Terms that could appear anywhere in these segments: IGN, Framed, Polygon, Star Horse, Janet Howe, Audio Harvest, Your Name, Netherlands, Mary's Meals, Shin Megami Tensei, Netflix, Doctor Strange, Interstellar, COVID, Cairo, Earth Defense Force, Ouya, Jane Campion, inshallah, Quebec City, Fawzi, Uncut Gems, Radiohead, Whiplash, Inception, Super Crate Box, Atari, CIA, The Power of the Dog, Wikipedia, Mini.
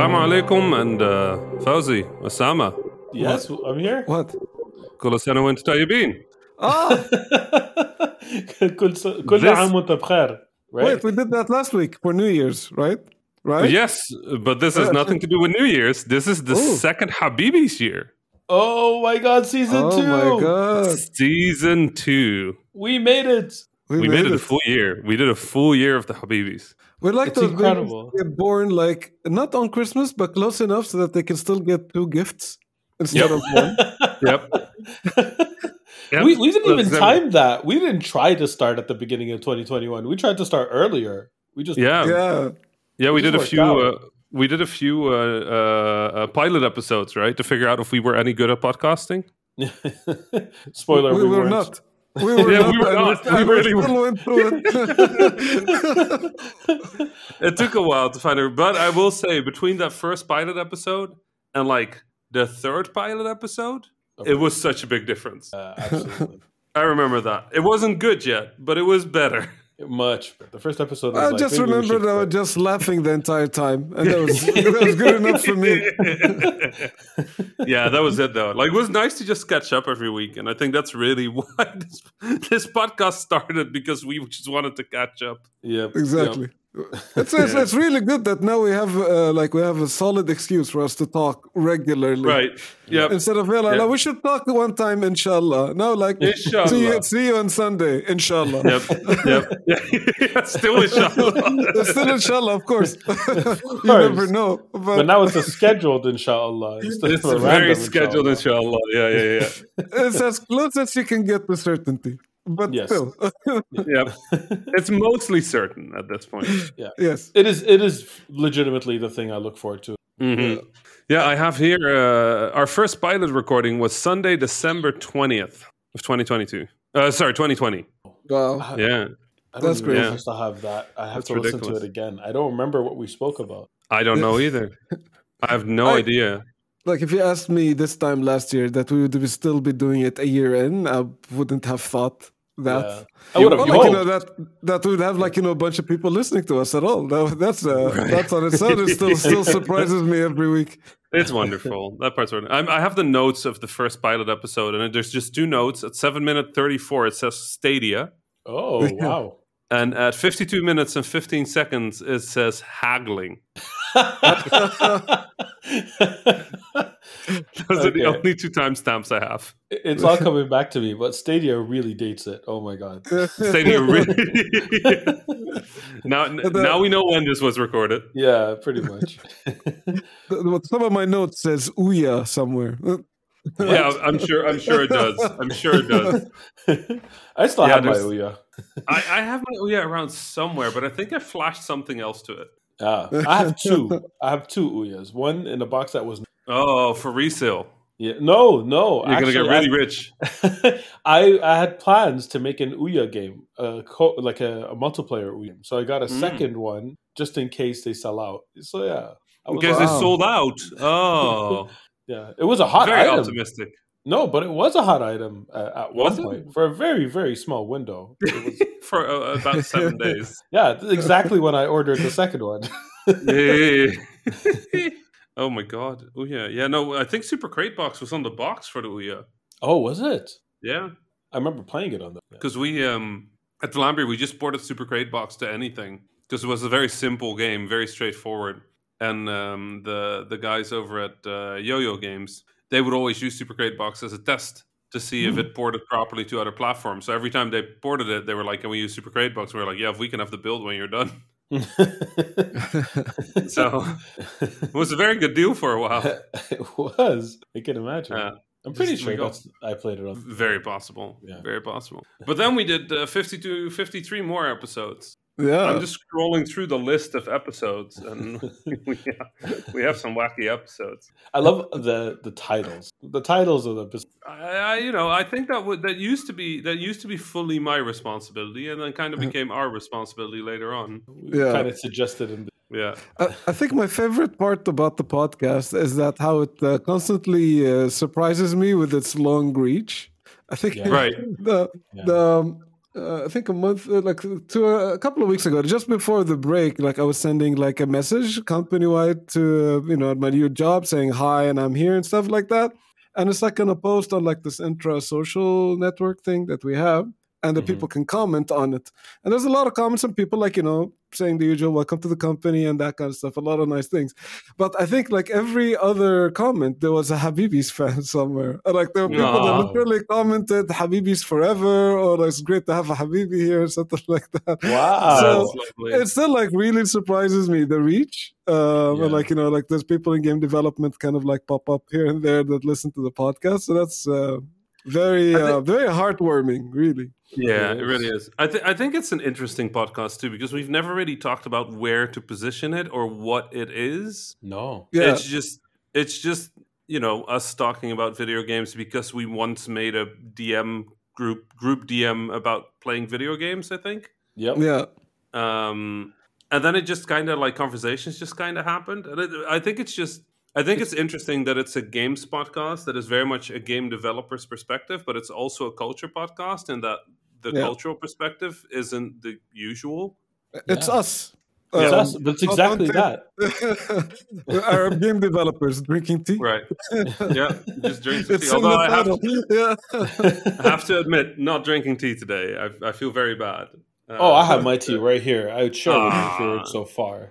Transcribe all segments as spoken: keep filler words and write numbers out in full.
Assalamu alaikum and uh, Fawzi, Osama. Yes, what? I'm here. What? Kol Sana We Entom Tayibeen. Ah! Kul aam wa anta bkhair. Wait, we did that last week for New Year's, right? Right? Yes, but this has yeah, nothing to do with New Year's. This is the Ooh. second Habibis year. Oh my God, season oh two. Oh my God. Season two. We made it. We, we made, made it, it a full year. We did a full year of the Habibis. We'd like it's to incredible. Get born, like, not on Christmas, but close enough so that they can still get two gifts instead yep. of one. Yep. Yep. We, we didn't even time that. We didn't try to start at the beginning of twenty twenty-one. We tried to start earlier. We just yeah yeah yeah. We did, few, uh, we did a few. We did a few pilot episodes, right, to figure out if we were any good at podcasting. Spoiler: we, we, we were not. We were yeah, not. We were not. We really went through it. It took a while to find her, but I will say, between that first pilot episode and like the third pilot episode, it was such a big difference. Uh, absolutely. I remember that. It wasn't good yet, but it was better. Much. The first episode was I like, just remembered I was just laughing the entire time. And that was, that was good enough for me. Yeah, that was it though. Like, it was nice to just catch up every week. And I think that's really why this, this podcast started, because we just wanted to catch up. Yeah, exactly. Yep. It's, it's, yeah. it's really good that now we have uh, like we have a solid excuse for us to talk regularly, right? Yep. Instead of well, yep. we should talk one time, inshallah. Now, like, inshallah. See, you, see you on Sunday, inshallah. Yep, yep. Yeah. Still inshallah. Still inshallah, of course. Of course. You never know. But, but now it's a scheduled inshallah. It's, it's a very scheduled inshallah. Yeah, yeah, yeah. It's as close as you can get to certainty. But yes. still. Yeah. It's mostly certain at this point. Yeah. Yes. It is it is legitimately the thing I look forward to. Mm-hmm. Yeah, I have here uh, our first pilot recording was Sunday, December twentieth of twenty twenty-two. Uh, sorry, twenty twenty. Wow. Yeah. I That's great. Yeah. I have that. I have That's to ridiculous. Listen to it again. I don't remember what we spoke about. I don't know either. I have no I, idea. Like, if you asked me this time last year that we would still be doing it a year in, I wouldn't have thought that. Yeah. I would have well, like, you know, that that we'd have, like, you know, a bunch of people listening to us at all. That, that's uh, right. That's on its own. It still still surprises me every week. It's wonderful. That part's wonderful. I'm, I have the notes of the first pilot episode, and there's just two notes. At seven minute thirty-four, it says Stadia. Oh, wow. And at fifty-two minutes and fifteen seconds, it says haggling. Those okay. are the only two timestamps I have. It's all coming back to me, but Stadia really dates it. Oh my God. Stadia really. now, now we know when this was recorded. Yeah, pretty much. Some of my notes says Ouya somewhere. Yeah, I'm sure. I'm sure it does. I'm sure it does. I still yeah, have my Ouya. I, I have my Ouya around somewhere, but I think I flashed something else to it. Ah, I have two. I have two Ouyas. One in a box that was oh for resale. Yeah, no, no. You're actually, gonna get really I, rich. I I had plans to make an Ouya game, a co- like a, a multiplayer Ouya. So I got a mm. second one just in case they sell out. So yeah, I was, because wow. they sold out. Oh. Yeah, it was a hot very item. Very optimistic. No, but it was a hot item uh, at was one point it? For a very, very small window. It was... for uh, about seven days. Yeah, exactly when I ordered the second one. Yeah. Oh, my God. Ouya. Yeah, no, I think Super Crate Box was on the box for the Ouya. Oh, was it? Yeah. I remember playing it on that. Because we, um, at the Lambry, we just ported Super Crate Box to anything. Because it was a very simple game, very straightforward. And um, the the guys over at uh, Yo-Yo Games, they would always use Super Crate Box as a test to see mm. if it ported properly to other platforms. So every time they ported it, they were like, "Can we use Super Crate Box?" And we were like, "Yeah, if we can have the build when you're done." So it was a very good deal for a while. It was. I can imagine. Uh, I'm pretty sure that's, I played it on. Very possible. Yeah. Very possible. But then we did uh, fifty-two, fifty-three more episodes. Yeah. I'm just scrolling through the list of episodes, and we, have, we have some wacky episodes. I love the, the titles. The titles of the episodes. I, I, you know, I think that would that used to be that used to be fully my responsibility, and then kind of became our responsibility later on. Yeah, kind of suggested. In the- yeah, I, I think my favorite part about the podcast is that how it uh, constantly uh, surprises me with its long reach. I think yeah. right the yeah. the. Um, Uh, I think a month, uh, like to uh, a couple of weeks ago, just before the break, like I was sending like a message company-wide to, uh, you know, at my new job saying hi and I'm here and stuff like that. And it's like on a post on like this intra-social network thing that we have, and the mm-hmm. people can comment on it. And there's a lot of comments from people like, you know, saying the usual welcome to the company and that kind of stuff, a lot of nice things. But I think like every other comment, there was a Habibis fan somewhere. Like there were people no. that literally commented Habibis forever, or it's great to have a Habibi here or something like that. Wow. So it still like really surprises me, the reach. Um, yeah. And like, you know, like there's people in game development kind of like pop up here and there that listen to the podcast. So that's uh, very, uh, think- very heartwarming, really. Yeah, it really is. I, th- I think it's an interesting podcast, too, because we've never really talked about where to position it or what it is. No. Yeah. It's just, it's just, you know, us talking about video games because we once made a D M group, group D M about playing video games, I think. Yep. Yeah. Um, and then it just kind of, like, conversations just kind of happened. And it, I think it's just, I think it's interesting that it's a games podcast that is very much a game developer's perspective, but it's also a culture podcast in that the yeah. cultural perspective isn't the usual. It's yeah. us. Um, it's us. That's exactly that. Arab game developers drinking tea. Right. Yeah, just drinking tea. Although I have, to, yeah. I have to admit, not drinking tea today. I, I feel very bad. Uh, oh, I have my tea right here. I would show uh, you so far.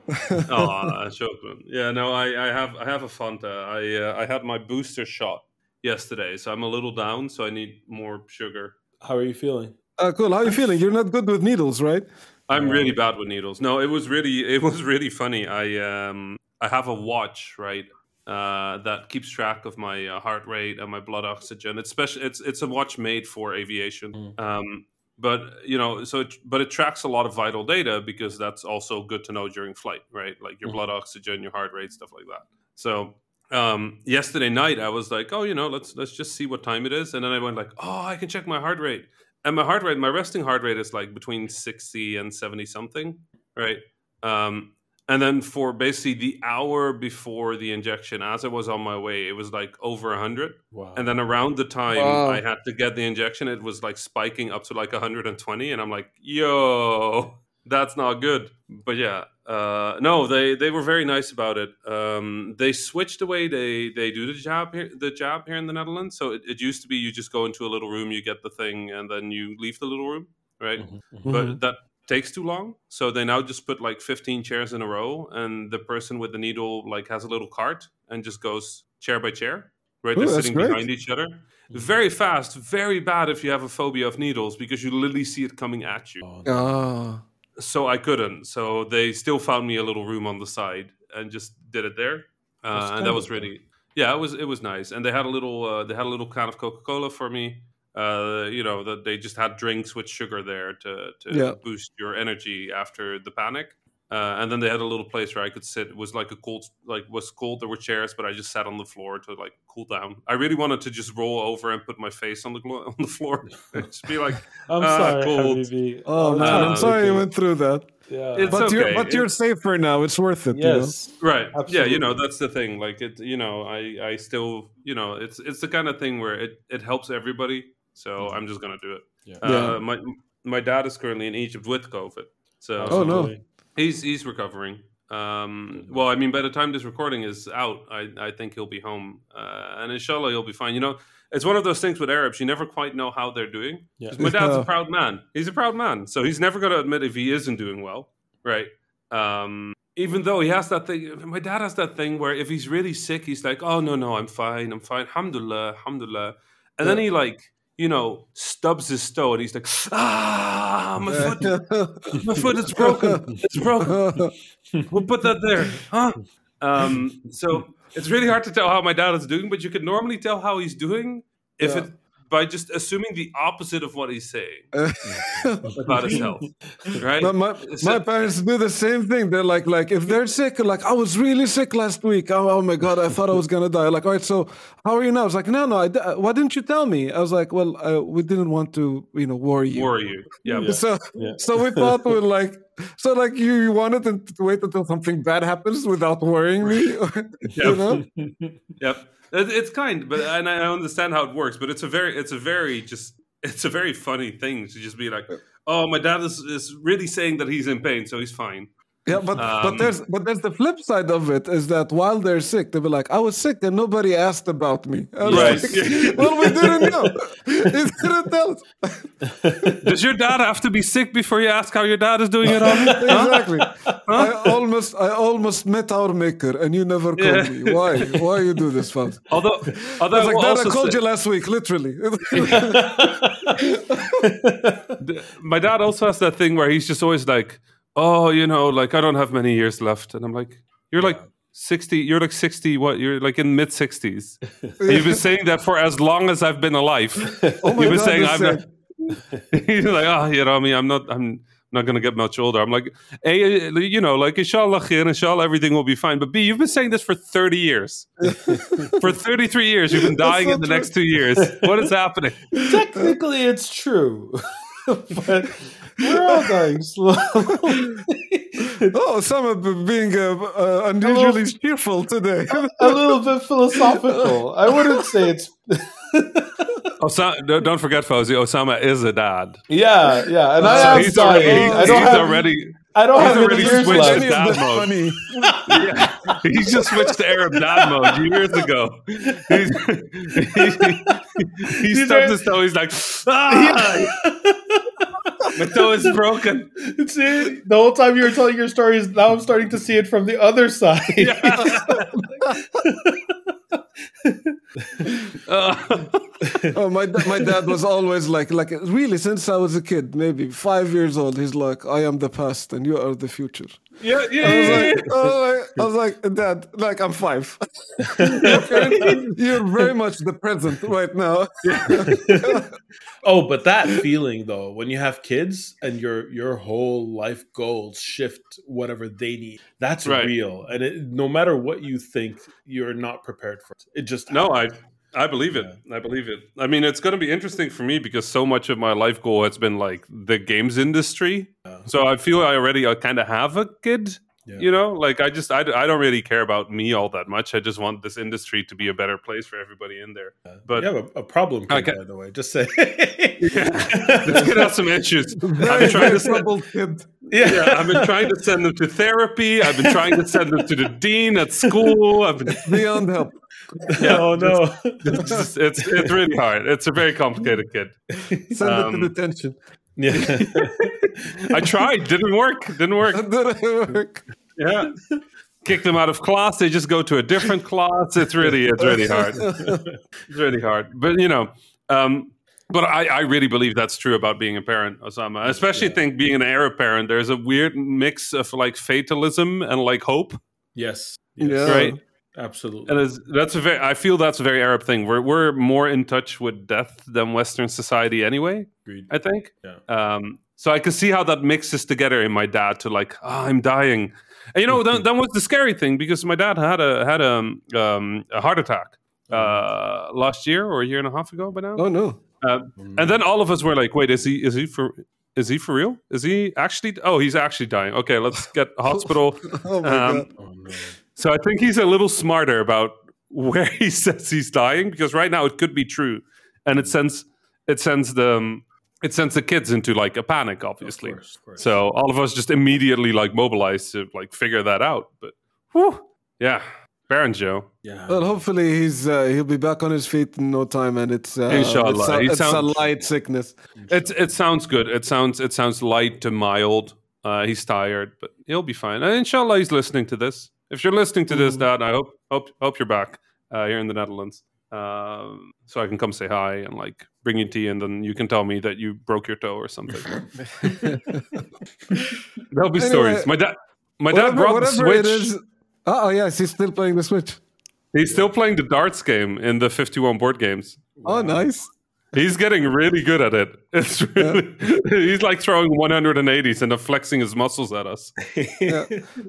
Oh, chocolate. Yeah, no, I, I have I have a Fanta. I uh, I had my booster shot yesterday, so I'm a little down. So I need more sugar. How are you feeling? Uh, cool. How are you feeling? You're not good with needles, right? I'm really bad with needles. No, it was really it was really funny. I um I have a watch, right, uh, that keeps track of my uh, heart rate and my blood oxygen. It's special. It's it's a watch made for aviation. Mm. Um. But, you know, so it, but it tracks a lot of vital data because that's also good to know during flight, right? Like your mm-hmm. blood oxygen, your heart rate, stuff like that. So um, yesterday night, I was like, oh, you know, let's let's just see what time it is. And then I went like, oh, I can check my heart rate. And my heart rate, my resting heart rate is like between sixty and seventy something, right? Um, and then for basically the hour before the injection, as I was on my way, it was like over one hundred. Wow. And then around the time wow. I had to get the injection, it was like spiking up to like one hundred twenty. And I'm like, yo, that's not good. But yeah, uh, no, they, they were very nice about it. Um, they switched the way they, they do the jab, here, the jab here in the Netherlands. So it, it used to be you just go into a little room, you get the thing, and then you leave the little room, right? Mm-hmm. But that takes too long, so they now just put like fifteen chairs in a row, and the person with the needle like has a little cart and just goes chair by chair, right? Ooh, they're sitting great. Behind each other. Very fast, very bad if you have a phobia of needles, because you literally see it coming at you. Oh. So I couldn't, so they still found me a little room on the side and just did it there. Uh, and that was really yeah it was it was nice. And they had a little uh, they had a little can of Coca-Cola for me. Uh, you know, that they just had drinks with sugar there to, to yeah. boost your energy after the panic. Uh, and then they had a little place where I could sit. It was like a cold, like was cold. There were chairs, but I just sat on the floor to like cool down. I really wanted to just roll over and put my face on the glo- on the floor. Just be like, I'm uh, sorry, cold. Oh, no, uh, I'm sorry you went through that. Yeah, it's but okay. you're but you're it's, safer now. It's worth it. Yes, you know? Right. Absolutely. Yeah, you know, that's the thing. Like it, you know, I I still, you know, it's it's the kind of thing where it it helps everybody. So I'm just gonna do it. Yeah. Uh, yeah. My my dad is currently in Egypt with COVID. So oh no, he's he's recovering. Um, well, I mean, by the time this recording is out, I, I think he'll be home, uh, and inshallah he'll be fine. You know, it's one of those things with Arabs; you never quite know how they're doing. Yeah. My dad's a proud man. He's a proud man, so he's never gonna admit if he isn't doing well, right? Um, even though he has that thing, my dad has that thing where if he's really sick, he's like, "Oh no, no, I'm fine, I'm fine, alhamdulillah, alhamdulillah," and yeah. then he like. You know, stubs his toe and he's like, ah, my foot, my foot is broken. It's broken. We'll put that there. Huh? Um, so it's really hard to tell how my dad is doing, but you can normally tell how he's doing if yeah. it by just assuming the opposite of what he's saying about his health, right? But my, so, my parents do the same thing. They're like, like if they're sick, like I was really sick last week. Oh, oh my God, I thought I was gonna die. Like, all right, so how are you now? I was like, no, no, I, why didn't you tell me? I was like, well, uh, we didn't want to, you know, worry you. Worry you, yeah. yeah. So, yeah. so we thought we were like. So, like, you, you wanted to wait until something bad happens without worrying me? Or, yep. You know? Yep. It's kind, but and I understand how it works, but it's a very, it's a very just it's a very funny thing to just be like, oh, my dad is, is really saying that he's in pain, so he's fine. Yeah, but um, but there's but there's the flip side of it is that while they're sick, they'll be like, I was sick and nobody asked about me. Right. Like, well, we didn't know. He didn't tell us. Does your dad have to be sick before you ask how your dad is doing at home? Exactly. Huh? I almost I almost met our maker and you never called yeah. me. Why? Why you do this, Fawzi? Although, although I was like, Dad, I called say- you last week, literally. My dad also has that thing where he's just always like, oh, you know, like, I don't have many years left. And I'm like, you're like sixty, you're like sixty, what? You're like in mid-sixties. You've been saying that for as long as I've been alive. Oh my You've been God, saying, I'm not, he's like, oh, you know, I mean, I'm not, I'm not going to get much older. I'm like, A, you know, like, inshallah, khair, inshallah, everything will be fine. But B, you've been saying this for thirty years. For thirty-three years, you've been dying in the true. next two years. What is happening? Technically, it's true. But we're all dying slowly. Oh, some of being uh, uh, unusually little, cheerful today. A little bit philosophical. I wouldn't say it's... Osama, don't forget, Fawzi, Osama is a dad. Yeah, yeah. And I am so dying. Already, I don't he's have, already... I don't he's have already switched to dad mode. Yeah. He just switched to Arab dad mode years ago. He's, he he, he stubbed his toe. He's like, ah! My toe is broken. It's it. The whole time you were telling your stories, now I'm starting to see it from the other side. Yeah. uh. oh, my my dad was always like, like really, since I was a kid, maybe five years old, he's like, I am the past and you are the future. Yeah, yeah, I was, yeah, like, yeah. Oh, I, I was like, Dad, like, I'm five. you're, very, you're very much the present right now. Oh, but that feeling, though, when you have kids and your your whole life goals shift whatever they need, that's right. real. And it, no matter what you think, you're not prepared for it. It just happens. No, I... I believe it. Yeah. I believe it. I mean, it's going to be interesting for me because so much of my life goal has been like the games industry. Yeah. So I feel I already I kind of have a kid, yeah. you know, like I just I, I don't really care about me all that much. I just want this industry to be a better place for everybody in there. Yeah. But you have a, a problem, kid, by the way. Just say, let's get out some issues. I'm trying to troubled kid. Yeah. yeah, I've been trying to send them to therapy. I've been trying to send them to the dean at school. I've been beyond help. Yeah, oh no, it's, it's, it's it's really hard. It's a very complicated kid. Send um, it to detention. Yeah, I tried. Didn't work. Didn't work. Didn't work. Yeah, kick them out of class. They just go to a different class. It's really it's really hard. It's really hard. But you know. um But I, I really believe that's true about being a parent, Osama. I especially yeah. think being an Arab parent, there's a weird mix of like fatalism and like hope. Yes. yes. Yeah. Right? Absolutely. And it's, that's a very, I feel that's a very Arab thing. We're, we're more in touch with death than Western society anyway, Agreed. I think. Yeah. Um, so I can see how that mixes together in my dad to like, oh, I'm dying. And you know, that, that was the scary thing because my dad had a, had a, um, a heart attack uh, last year or a year and a half ago by now. Oh, no. Uh, and then all of us were like, "Wait, is he? Is he for? Is he for real? Is he actually? Oh, he's actually dying. Okay, let's get a hospital." oh my um, God. Oh, no. So I think he's a little smarter about where he says he's dying because right now it could be true, and it sends it sends the um, it sends the kids into like a panic, obviously. Of course, of course. So all of us just immediately like mobilized to like figure that out. But whew, yeah. Baron Joe. Yeah. Well, hopefully he's uh, he'll be back on his feet in no time, and it's uh, Inshallah. It's, a, it's sounds, a light sickness. It it sounds good. It sounds it sounds light to mild. Uh, he's tired, but he'll be fine. And Inshallah, he's listening to this. If you're listening to this, Dad, I hope hope hope you're back uh, here in the Netherlands, um, so I can come say hi and like bring you tea, and then you can tell me that you broke your toe or something. There'll be anyway, stories. My dad, my dad whatever, brought the Switch. It is, Oh, yes, he's still playing the Switch. He's yeah. still playing the darts game in the fifty-one board games. Oh, nice. He's getting really good at it. It's really, yeah. He's like throwing one eighties and flexing his muscles at us. Yeah.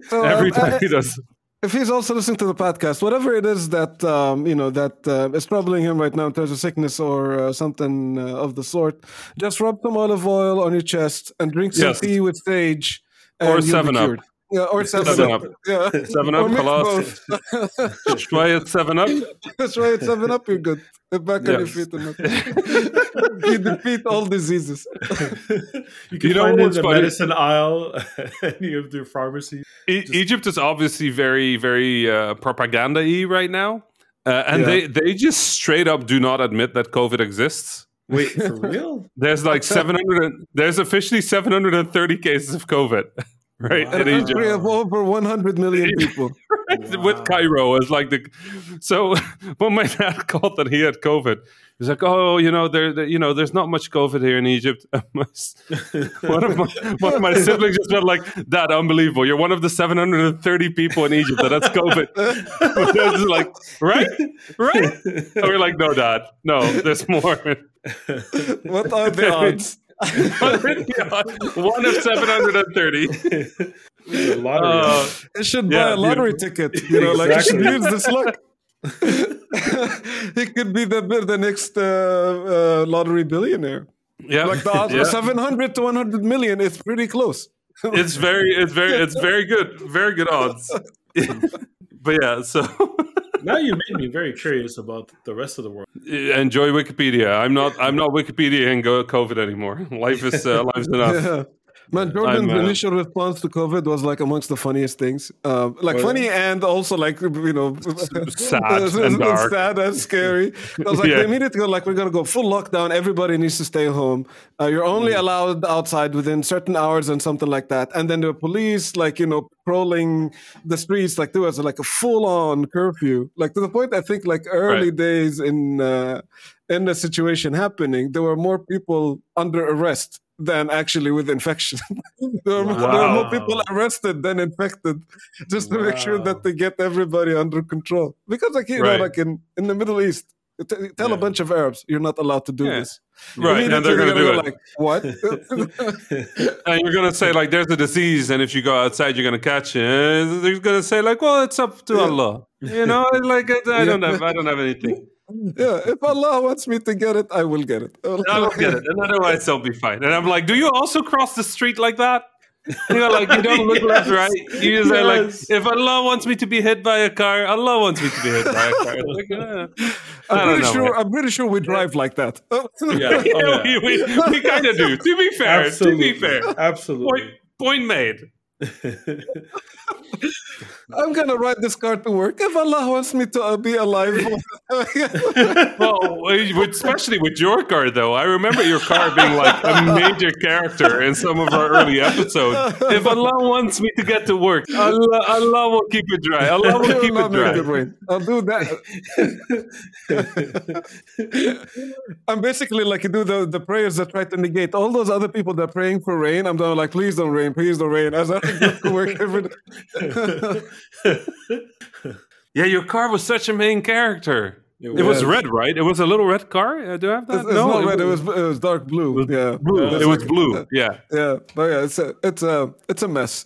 So, Every um, time I, he does. If he's also listening to the podcast, whatever it is that, um, you know, that uh, is troubling him right now in terms of sickness or uh, something uh, of the sort, just rub some olive oil on your chest and drink some yes. tea with sage. Or seven up. Yeah, or seven, seven up. up. Yeah, seven up. خلاص. شوية seven up. شوية seven up. You're good. Get back on your feet and you defeat all diseases. You can you find know it in the funny? medicine aisle, any of their pharmacies. E- Just... Egypt is obviously very, very uh, propaganda-y right now, uh, and yeah. they they just straight up do not admit that COVID exists. Wait, for real? There's like seven hundred. And, there's officially seven hundred thirty cases of COVID. Right, wow. And we have over one hundred million people. Right? Wow. With Cairo as like the so when my dad called that he had COVID, he's like, "Oh, you know, there, there you know, there's not much COVID here in Egypt." one of my one of my siblings just went like, "Dad, unbelievable! You're one of the seven hundred thirty people in Egypt that that's COVID." But they're just like, right, right. And we're like, "No, Dad, no, there's more." What are the odds? One of seven hundred thirty. A lottery. Uh, it should yeah, buy a lottery yeah. ticket. You know, exactly. Like, I should use this luck. He could be the the next uh, uh, lottery billionaire. Yeah, like the odds yeah. seven hundred to one hundred million. It's pretty close. It's very, it's very, it's very good, very good odds. But yeah, so. Now you made me very curious about the rest of the world. Enjoy Wikipedia. I'm not. I'm not Wikipedia and go COVID anymore. Life is. Uh, life's enough. Yeah. Man, Jordan's uh, initial response to COVID was like amongst the funniest things. Uh, like well, funny and also like, you know, sad and dark. Sad and scary. I was like, yeah. They immediately go like, we're going to go full lockdown. Everybody needs to stay home. Uh, you're only mm-hmm. allowed outside within certain hours and something like that. And then the police, like, you know, patrolling the streets, like there was like a full on curfew. Like to the point, I think like early right. days in, uh, in the situation happening, there were more people under arrest than actually with infection. there, are, wow. there are more people arrested than infected, just to wow. make sure that they get everybody under control. Because like you right. know, like in, in the Middle East, t- tell yeah. a bunch of Arabs you're not allowed to do yeah. this. Right, and they're going to do it. Like, what? And you're going to say like, there's a disease, and if you go outside, you're going to catch it. And they're going to say like, well, it's up to yeah. Allah. You know, like I don't have, I don't have anything. Yeah, if Allah wants me to get it, I will get it. I will get it, and otherwise I'll be fine. And I'm like, do you also cross the street like that? You know, like you don't look yes. left, right? You just yes. say like, if Allah wants me to be hit by a car, Allah wants me to be hit by a car. Like, uh, I'm pretty know, sure. Man. I'm pretty sure we drive like that. Yeah, oh, yeah. we, we, we kind of do. To be fair, absolutely. to be fair, absolutely. Point, point made. I'm gonna ride this car to work if Allah wants me to uh, be alive. Well, especially with your car, though, I remember your car being like a major character in some of our early episodes. If Allah wants me to get to work, Allah, Allah will keep it dry. Allah will You're keep it dry. It I'll do that. I'm basically like you do the, the prayers that try to negate all those other people that are praying for rain. I'm down like, please don't rain, please don't rain. As I work every day. Yeah, your car was such a main character. It was. it was red, right? It was a little red car. Do I have that? It's, it's no, not it red. Was, it was it was dark blue. It was yeah, blue. It was blue. Yeah, yeah. But yeah, it's a it's a it's a mess.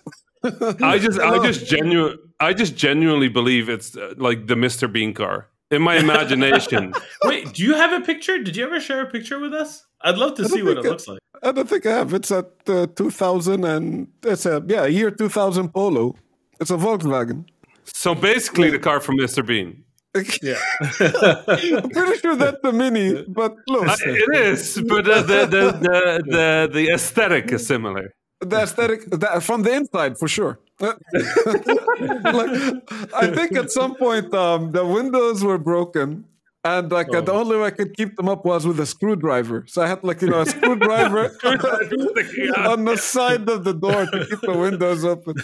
I just I just genuine I just genuinely believe it's like the Mister Bean car in my imagination. Wait, do you have a picture? Did you ever share a picture with us? I'd love to see what it, it looks like. I don't think I have. It's a uh, two thousand and it's a yeah year two thousand Polo. It's a Volkswagen. So basically, the car from Mister Bean. Yeah, I'm pretty sure that's the Mini, but close. Uh, it is, but uh, the, the, the the the aesthetic is similar. The aesthetic that, from the inside, for sure. Like, I think at some point um, the windows were broken. And like oh. uh, the only way I could keep them up was with a screwdriver. So I had like, you know, a screwdriver on the side of the door to keep the windows open. To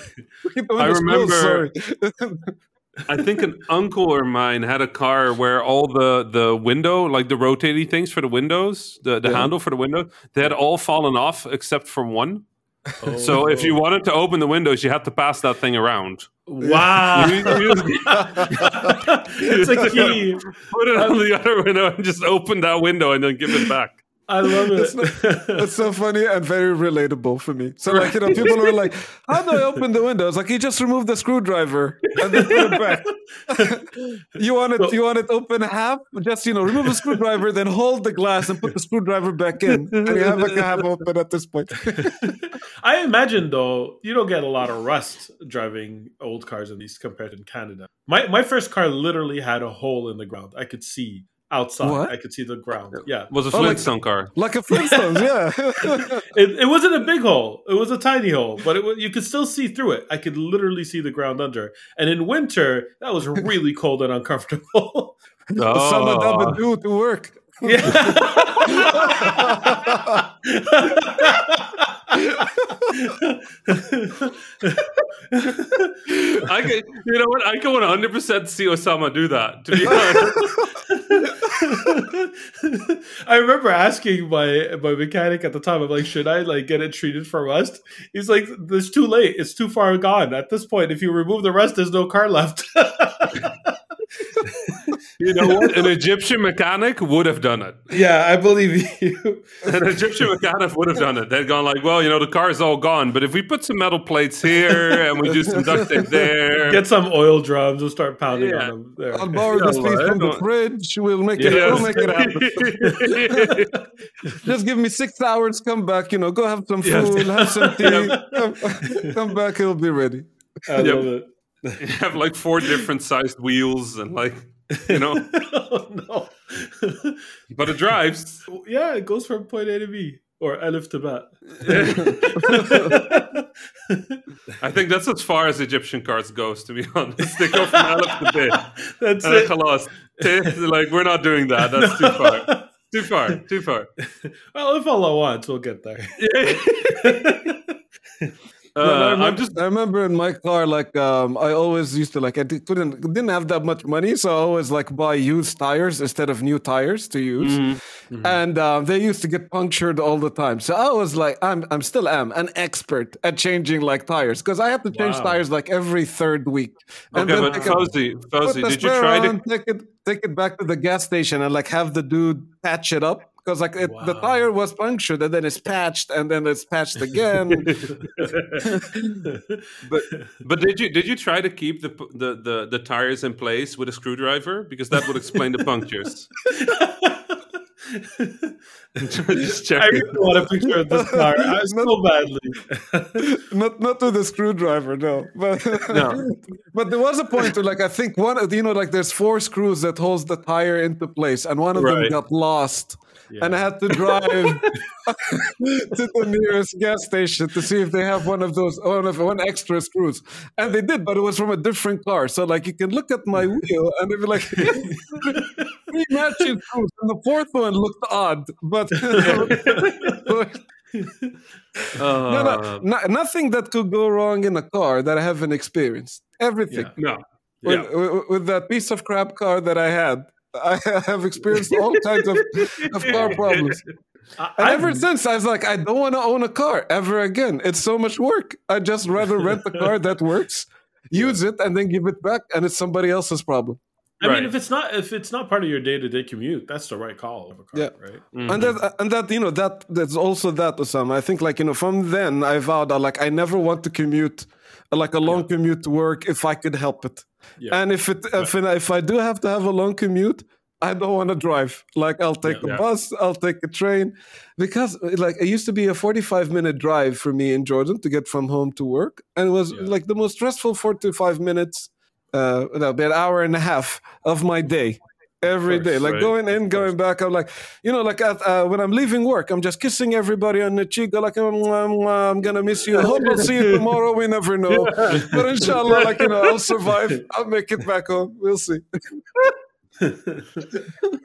keep the windows I remember, closed, sorry. I think an uncle of mine had a car where all the, the window, like the rotating things for the windows, the, the yeah. handle for the window, they had all fallen off except for one. Oh. So if you wanted to open the windows, you had to pass that thing around. Wow. It's a key. Put it on the other window and just open that window and then give it back. I love it. It's, not, it's so funny and very relatable for me. So, right. like, you know, people were like, how do I open the windows? Like, you just remove the screwdriver and then put it back. you, want it, well, you want it open half? Just, you know, remove the screwdriver, then hold the glass and put the screwdriver back in. And you have a half open at this point. I imagine, though, you don't get a lot of rust driving old cars, at least compared to Canada. My, my first car literally had a hole in the ground. I could see. Outside, what? I could see the ground. Yeah, it was a Flintstone oh, like, car, like a Flintstone. Yeah, it, it wasn't a big hole; it was a tiny hole, but it, you could still see through it. I could literally see the ground under. And in winter, that was really cold and uncomfortable. Oh. Osama daba do to work. Yeah. I could, you know what? I can one hundred percent see Osama do that. To be honest, I remember asking my my mechanic at the time. I'm like, should I like get it treated for rust? He's like, it's too late. It's too far gone at this point. If you remove the rust, there's no car left. You know what? An Egyptian mechanic would have done it. Yeah, I believe you. An Egyptian mechanic would have done it. They'd gone like, well, you know, the car's all gone, but if we put some metal plates here and we do some duct tape there. Get some oil drums and start pounding yeah. on them. There. I'll borrow you know, this piece from the fridge. We'll make it, yes. we'll make it happen. Just give me six hours, come back, you know, go have some food, yes. have some tea. come, come back, it'll be ready. I yep. love it. You have like four different sized wheels and like... You know, oh, no. But it drives. Yeah, it goes from point A to B or Elif to Bat. I think that's as far as Egyptian cars goes. To be honest, they go from Elif to Bet. That's and it. Khalas. Like we're not doing that. That's too far. Too far. Too far. Well, if Allah wants, we'll get there. Uh, no, I, remember, I'm just... I remember in my car, like um, I always used to like I couldn't didn't have that much money, so I always like buy used tires instead of new tires to use, mm-hmm. and um, they used to get punctured all the time. So I was like, I'm I'm still am an expert at changing like tires because I have to change wow. tires like every third week. Okay, and then but Fawzi, Fawzi, did you try to take it take it back to the gas station and like have the dude patch it up? Because like it, wow. the tire was punctured and then it's patched and then it's patched again. but but did you did you try to keep the, the the the tires in place with a screwdriver because that would explain the punctures? Just check. I really want a picture of this car. I so badly. Not not with a screwdriver, no. But no. But there was a point to like I think one of you know like there's four screws that holds the tire into place and one of right. them got lost. Yeah. And I had to drive to the nearest gas station to see if they have one of those, one of one extra screws. And they did, but it was from a different car. So, like, you can look at my wheel and they'd be like, three matching screws. And the fourth one looked odd, but. uh, no, no, no, nothing that could go wrong in a car that I haven't experienced. Everything. Yeah. With, yeah. with, with that piece of crap car that I had. I have experienced all kinds of, of car problems. And I, ever since, I was like, I don't want to own a car ever again. It's so much work. I'd just rather rent a car that works, use it, and then give it back, and it's somebody else's problem. I right. mean, if it's not if it's not part of your day-to-day commute, that's the right call of a car, yeah. right? Mm-hmm. And that, and that you know, that that's also that, Osama. I think, like, you know, from then, I vowed, like, I never want to commute, like, a long yeah. commute to work if I could help it. Yeah. And if it if, right. if I do have to have a long commute, I don't want to drive. Like I'll take yeah, a yeah. bus, I'll take a train, because like it used to be a forty-five minute drive for me in Jordan to get from home to work, and it was yeah. like the most stressful forty-five minutes, uh, no, an hour and a half of my day. Every course, day, like right. going in, going back. I'm like, you know, like at, uh, when I'm leaving work, I'm just kissing everybody on the cheek. Like, I'm gonna miss you. I hope I'll see you tomorrow. We never know, yeah. but inshallah, like you know, I'll survive. I'll make it back home. We'll see.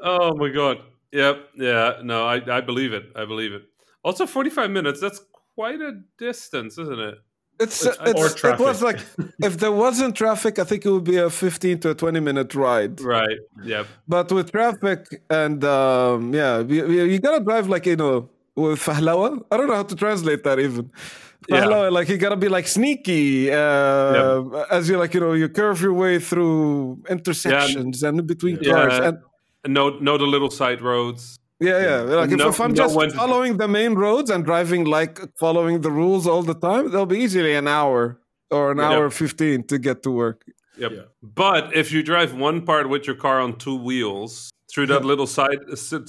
Oh my god! Yep. Yeah. No, I, I believe it. I believe it. Also, forty-five minutes. That's quite a distance, isn't it? It's, it's, it's it was like if there wasn't traffic, I think it would be a fifteen to a twenty minute ride. Right. Yeah. But with traffic and um, yeah, you, you gotta drive like you know with fahlawa. I don't know how to translate that even. Fahlawa, yeah. Like you gotta be like sneaky uh, yep. as you like you know you curve your way through intersections yeah. and in between yeah. cars and, and know know the little side roads. Yeah, yeah. Like no, if, if I'm no just one... following the main roads and driving like following the rules all the time, there'll be easily an hour or an yeah. hour fifteen to get to work. Yep. Yeah. But if you drive one part with your car on two wheels through that yeah. little side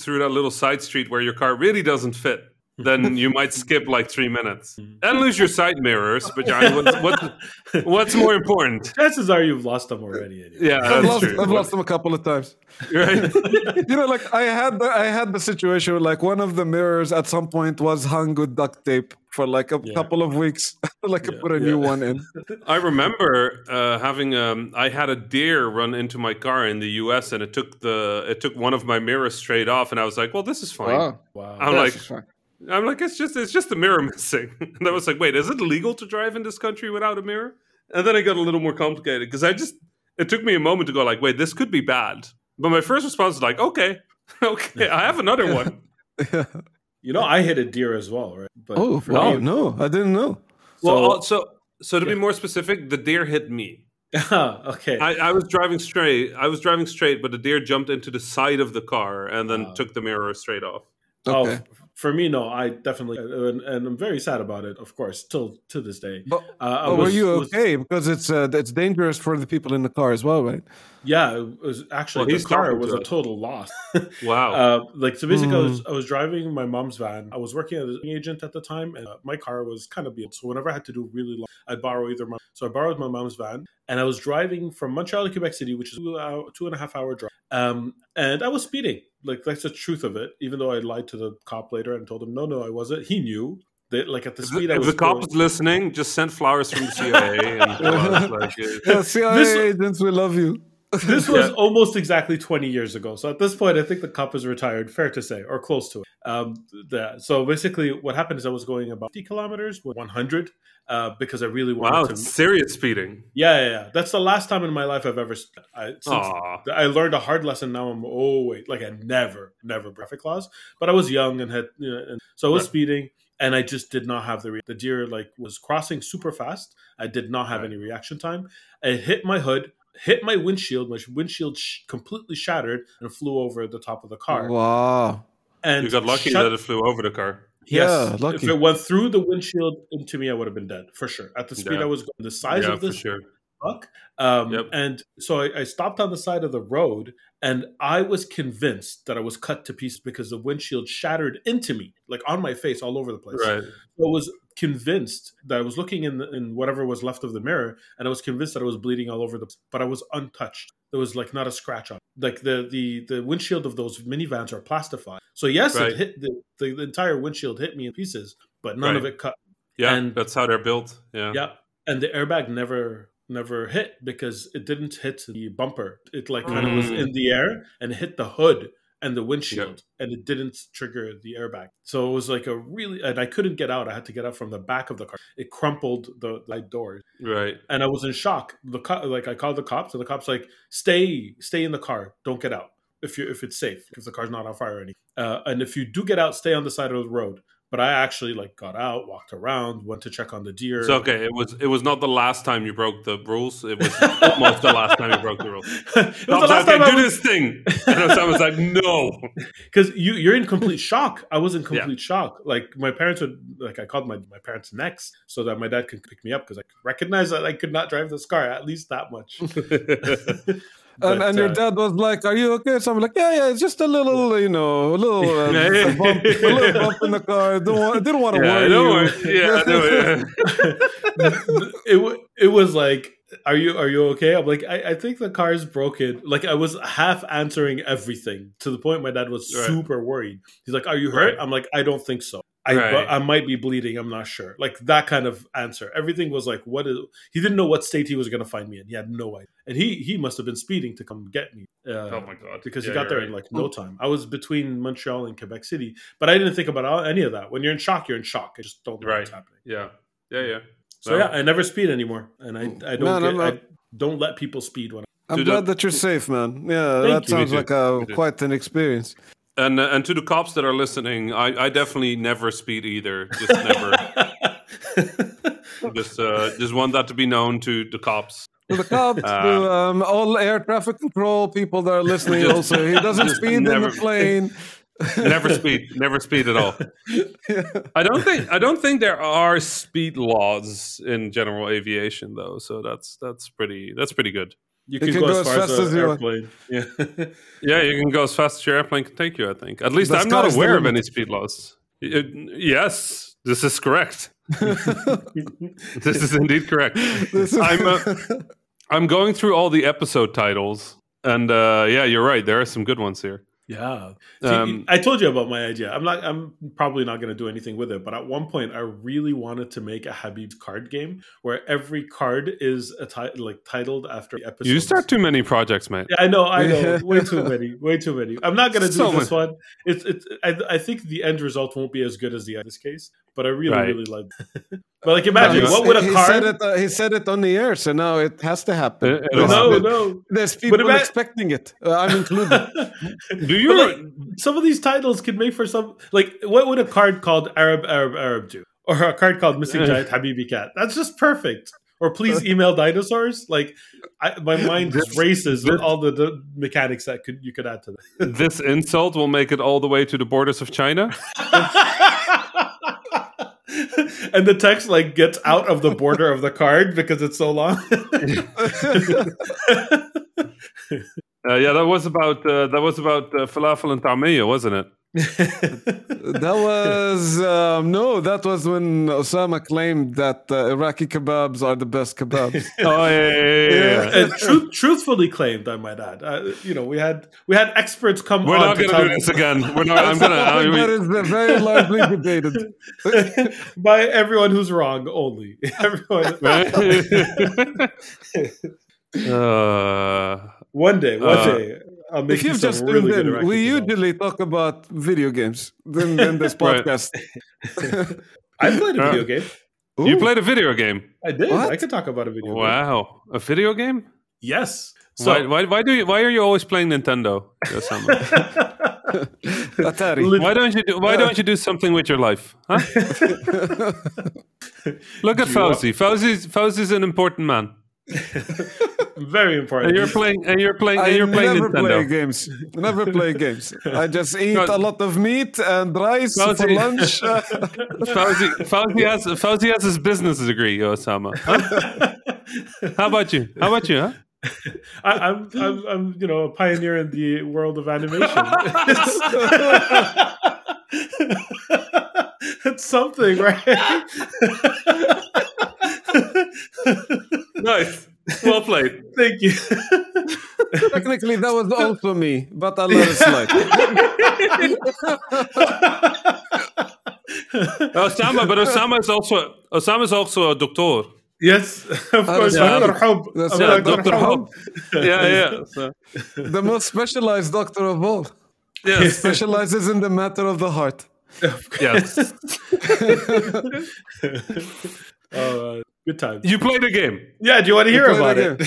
through that little side street where your car really doesn't fit, then you might skip like three minutes and lose your side mirrors. But John, what's, what's, what's more important? Chances are you've lost them already. Anyway. Yeah, I've, lost, I've lost them a couple of times. Right? You know, like I had, the, I had the situation where like one of the mirrors at some point was hung with duct tape for like a yeah. couple of weeks. Like yeah, I put a yeah. new one in. I remember uh, having um, I had a deer run into my car in the U S, and it took the it took one of my mirrors straight off, and I was like, well, this is fine. Wow, wow. I'm this like. Is fine. I'm like, it's just it's just a mirror missing. And I was like, wait, is it legal to drive in this country without a mirror? And then it got a little more complicated because I just, it took me a moment to go like, wait, this could be bad. But my first response was like, okay, okay, I have another one. Yeah. You know, I hit a deer as well, right? But oh, wow, me, no, I didn't know. Well, so, so, so to yeah. be more specific, the deer hit me. Oh, okay. I, I was driving straight. I was driving straight, but the deer jumped into the side of the car and then wow. took the mirror straight off. Okay. Oh, for me, no, I definitely, and, and I'm very sad about it, of course, till to this day. But, uh, but was, were you okay? Was, because it's uh, it's dangerous for the people in the car as well, right? Yeah, it was actually well, the car was it. a total loss. Wow! uh, like so, basically, mm. I, was, I was driving my mom's van. I was working as an agent at the time, and uh, my car was kind of beat. So whenever I had to do really long, I'd borrow either my. So I borrowed my mom's van, and I was driving from Montreal to Quebec City, which is two hour, two and a half hour drive. Um, and I was speeding. Like, that's the truth of it, even though I lied to the cop later and told him, no, no, I wasn't. He knew that, like, at the speed if, I was If the cop was listening, just send flowers from the C I A. And flowers, like, yeah, C I A this, agents, we love you. This was yeah. almost exactly twenty years ago. So at this point, I think the cop is retired, fair to say, or close to it. Um, the, so basically, what happened is I was going about fifty kilometers, one hundred, uh, because I really wanted wow, to... Wow, serious speeding. Yeah, yeah, yeah. That's the last time in my life I've ever... I, I learned a hard lesson. Now I'm, oh, wait, like I never, never traffic laws. But I was young and had... You know, and so I was right. speeding. And I just did not have the re- the deer like was crossing super fast. I did not have right. any reaction time. It hit my hood. Hit my windshield. My windshield sh- completely shattered and flew over the top of the car. Wow! And you got lucky shut- that it flew over the car. Yes, yeah, lucky. If it went through the windshield into me, I would have been dead for sure. At the speed yeah. I was going, the size yeah, of this sure. truck. Um, yep. And so I, I stopped on the side of the road, and I was convinced that I was cut to pieces because the windshield shattered into me, like on my face, all over the place. Right. So I was convinced that I was looking in, the, in whatever was left of the mirror, and I was convinced that I was bleeding all over the place, but I was untouched. There was like not a scratch on it. Like the the the windshield of those minivans are plastified. So yes, right. it hit the, the, the entire windshield hit me in pieces, but none right. of it cut. Yeah, and, that's how they're built. Yeah, yeah, and the airbag never. never hit because it didn't hit the bumper. It like kind of was in the air and hit the hood and the windshield yeah. and it didn't trigger the airbag. So it was like a really, and I couldn't get out. I had to get out from the back of the car. It crumpled the light doors. Right. And I was in shock. The co- like I called the cops and the cops like, stay, stay in the car. Don't get out if you if it's safe, if the car's not on fire or anything. Uh, and if you do get out, stay on the side of the road. But I actually like got out, walked around, went to check on the deer. It's okay. It was it was not the last time you broke the rules. It was almost the last time you broke the rules. It was the last like, time okay, I do was... this thing. And I was like, no, because you you're in complete shock. I was in complete yeah. shock. Like my parents would like I called my, my parents next so that my dad could pick me up because I recognized that I could not drive this car at least that much. But, and and uh, your dad was like, "Are you okay?" So I'm like, "Yeah, yeah, it's just a little, you know, a little, uh, a bump, a little bump in the car. I don't want, I didn't want to yeah, worry you." Yeah, I know, yeah. it it was like, "Are you are you okay?" I'm like, I, "I think the car is broken." Like I was half answering everything to the point my dad was right. super worried. He's like, "Are you hurt?" I'm like, "I don't think so. I right. I might be bleeding. I'm not sure." Like that kind of answer. Everything was like, what is? He didn't know what state he was going to find me in. He had no idea. And he he must have been speeding to come get me. Uh, oh my God. Because yeah, he got there right. in like no time. I was between Montreal and Quebec City, but I didn't think about any of that. When you're in shock, you're in shock. I just don't know right. what's happening. Yeah. Yeah, yeah. So, so yeah, I never speed anymore. And I, I, don't, no, get, no, no. I don't let people speed when I... I'm glad the, that you're safe, man. Yeah, that sounds like a, quite an experience. And uh, and to the cops that are listening, I, I definitely never speed either. Just never. just uh, just want that to be known to the cops. To the cops, uh, to um, all air traffic control people that are listening. Just, also, he doesn't speed never. in the plane. Never speed. Never speed at all. Yeah. I don't think I don't think there are speed laws in general aviation though, so that's that's pretty that's pretty good. You can, can go, go as far as, fast as, as your airplane. Yeah. Yeah, you can go as fast as your airplane can take you, I think. At least the I'm not aware of any speed laws. It, yes, this is correct. This is indeed correct. This is I'm uh, I'm going through all the episode titles and uh, yeah, you're right. There are some good ones here. Yeah. See, um, I told you about my idea. I'm not I'm probably not going to do anything with it, but at one point I really wanted to make a Habib's card game where every card is a ti- like titled after episodes. You start too many projects, mate. Yeah, I know, I know. Way too many. Way too many. I'm not going to do so this many. one. It's it's I, I think the end result won't be as good as the in this case, but I really right. really like it. But like, imagine no, what would a he card... Said it, uh, he said it on the air, so now it has to happen. It, no, happen. no. There's people ima- expecting it. Uh, I'm included. Do you? Like, some of these titles could make for some... Like, what would a card called Arab, Arab, Arab do? Or a card called Missing Giant Habibi Cat? That's just perfect. Or please email dinosaurs. Like, I, my mind this, just races this, with all the, the mechanics that could you could add to that. This insult will make it all the way to the borders of China? And the text like gets out of the border of the card because it's so long. uh, yeah, that was about uh, that was about uh, falafel and ta'miya, wasn't it? That was um, no, that was when Osama claimed that uh, Iraqi kebabs are the best kebabs. Oh yeah, yeah, yeah, yeah. And truth, truthfully claimed, I might add. Uh, you know, we had we had experts come. We're on not going to do this again. We're not. I'm going to. That is very largely debated by everyone who's wrong only. Everyone. uh, one day. One uh, day. If you've just really tuned in, we usually talk about video games than, than this podcast. I played a video uh, game. Ooh. You played a video game? I did. What? I could talk about a video wow. game. Wow. A video game? Yes. So why, why, why do you, why are you always playing Nintendo? Atari. Why don't you do, why don't you do something with your life? Huh? Look at Fawzi. Fawzi's Fawzi's an important man. Very important. And you're playing. And you're playing. And you're playing Nintendo. I never play games. Never play games. I just eat a lot of meat and rice Fawzi. for lunch. Fawzi, Fawzi has Fawzi has his business degree, Osama. Huh? How about you? How about you? Huh? I, I'm, I'm, I'm, you know, a pioneer in the world of animation. It's something, right? Nice. Well played. Thank you. Technically, that was also me, but I let it slide. Osama, but Osama is also Osama is also a doctor. Yes, of uh, course. Yeah, Doctor Hub. Yeah, Doctor Hub. Yeah, yeah. So. The most specialized doctor of all. Yes. He specializes in the matter of the heart. Of yes. Oh, uh, good time. You played a game. Yeah, do you want to hear about it?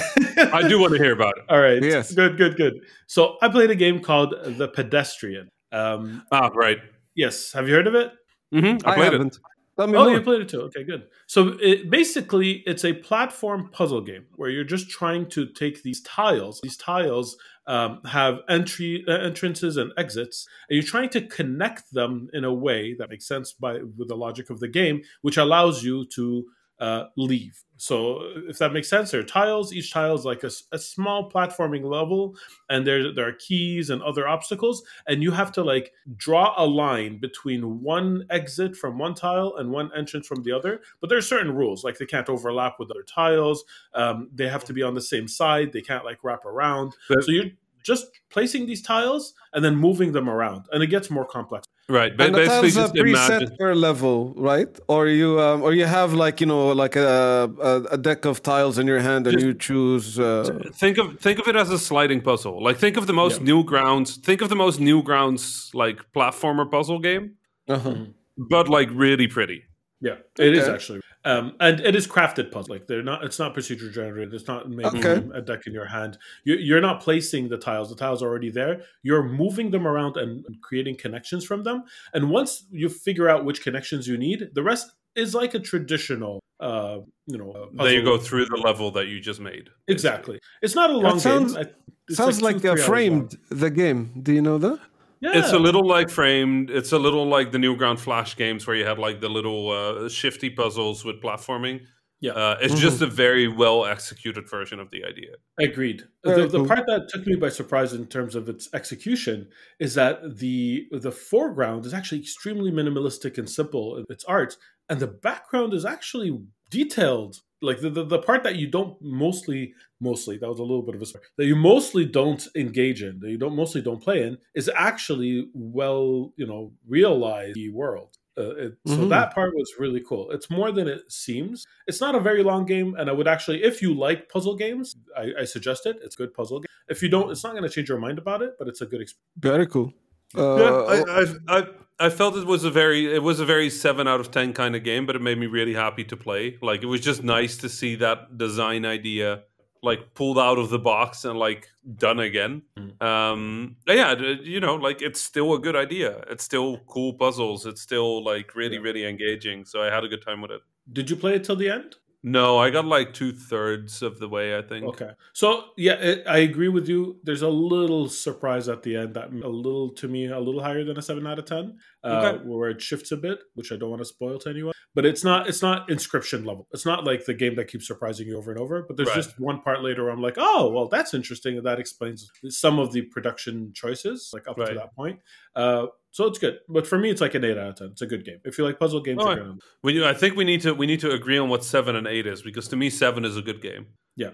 I do want to hear about it. All right. Yes. Good, good, good. So I played a game called The Pedestrian. Um, ah, right. Yes. Have you heard of it? Mm-hmm. I, I played haven't. it. Tell me oh, more. You played it too. Okay, good. So it, basically, it's a platform puzzle game where you're just trying to take these tiles. These tiles um, have entry uh, entrances and exits, and you're trying to connect them in a way that makes sense by with the logic of the game, which allows you to uh, leave. So if that makes sense, there are tiles. Each tile is like a, a small platforming level, and there, there are keys and other obstacles. And you have to like draw a line between one exit from one tile and one entrance from the other. But there are certain rules, like they can't overlap with other tiles. Um, they have to be on the same side. They can't like wrap around. But, so you're just placing these tiles and then moving them around. And it gets more complex. Right, but and the tiles are preset per level, right? Or you, um, or you have like you know, like a a deck of tiles in your hand, and just, you choose. Uh... Think of think of it as a sliding puzzle. Like think of the most yeah. Newgrounds. Think of the most Newgrounds like platformer puzzle game, uh-huh. but like really pretty. Yeah, it okay. is actually, um, and it is crafted puzzle. Like they're not. It's not procedure generated. It's not making okay. a deck in your hand. You, you're not placing the tiles. The tiles are already there. You're moving them around and creating connections from them. And once you figure out which connections you need, the rest is like a traditional. Uh, you know, puzzle. There you go through the level that you just made. Basically. Exactly. It's not a long that sounds, game. It sounds like, like two, a Framed the game. Do you know that? Yeah. It's a little like Framed. It's a little like the Newgrounds Flash games where you had like the little uh, shifty puzzles with platforming. Yeah, uh, it's mm-hmm. just a very well executed version of the idea. Agreed. The, the part that took me by surprise in terms of its execution is that the the foreground is actually extremely minimalistic and simple in its art, and the background is actually detailed. Like the, the, the part that you don't mostly mostly that was a little bit of a story, that you mostly don't engage in, that you don't mostly don't play in, is actually well you know realized the world. Uh, it, mm-hmm. So that part was really cool. It's more than it seems. It's not a very long game, and I would actually, if you like puzzle games, I, I suggest it. It's a good puzzle game. If you don't, it's not going to change your mind about it, but it's a good experience. Very cool. Uh, yeah, I, I, I I felt it was a very it was a very seven out of ten kind of game, but it made me really happy to play. Like it was just nice to see that design idea like pulled out of the box and like done again. Mm. Um, yeah, you know, like it's still a good idea. It's still cool puzzles. It's still like really, yeah. really engaging. So I had a good time with it. Did you play it till the end? No, I got like two thirds of the way, I think. Okay. So yeah, it, I agree with you. There's a little surprise at the end that a little, to me, a little higher than a seven out of ten, uh, okay. where it shifts a bit, which I don't want to spoil to anyone. But it's not, it's not Inscription level. It's not like the game that keeps surprising you over and over. But there's right. just one part later where I'm like, oh, well, that's interesting, and that explains some of the production choices, like up right. to that point. Uh, So it's good, but for me, it's like an eight out of ten. It's a good game. If you like puzzle games, right. gonna... we, I think we need to we need to agree on what seven and eight is, because to me, seven is a good game. Yeah.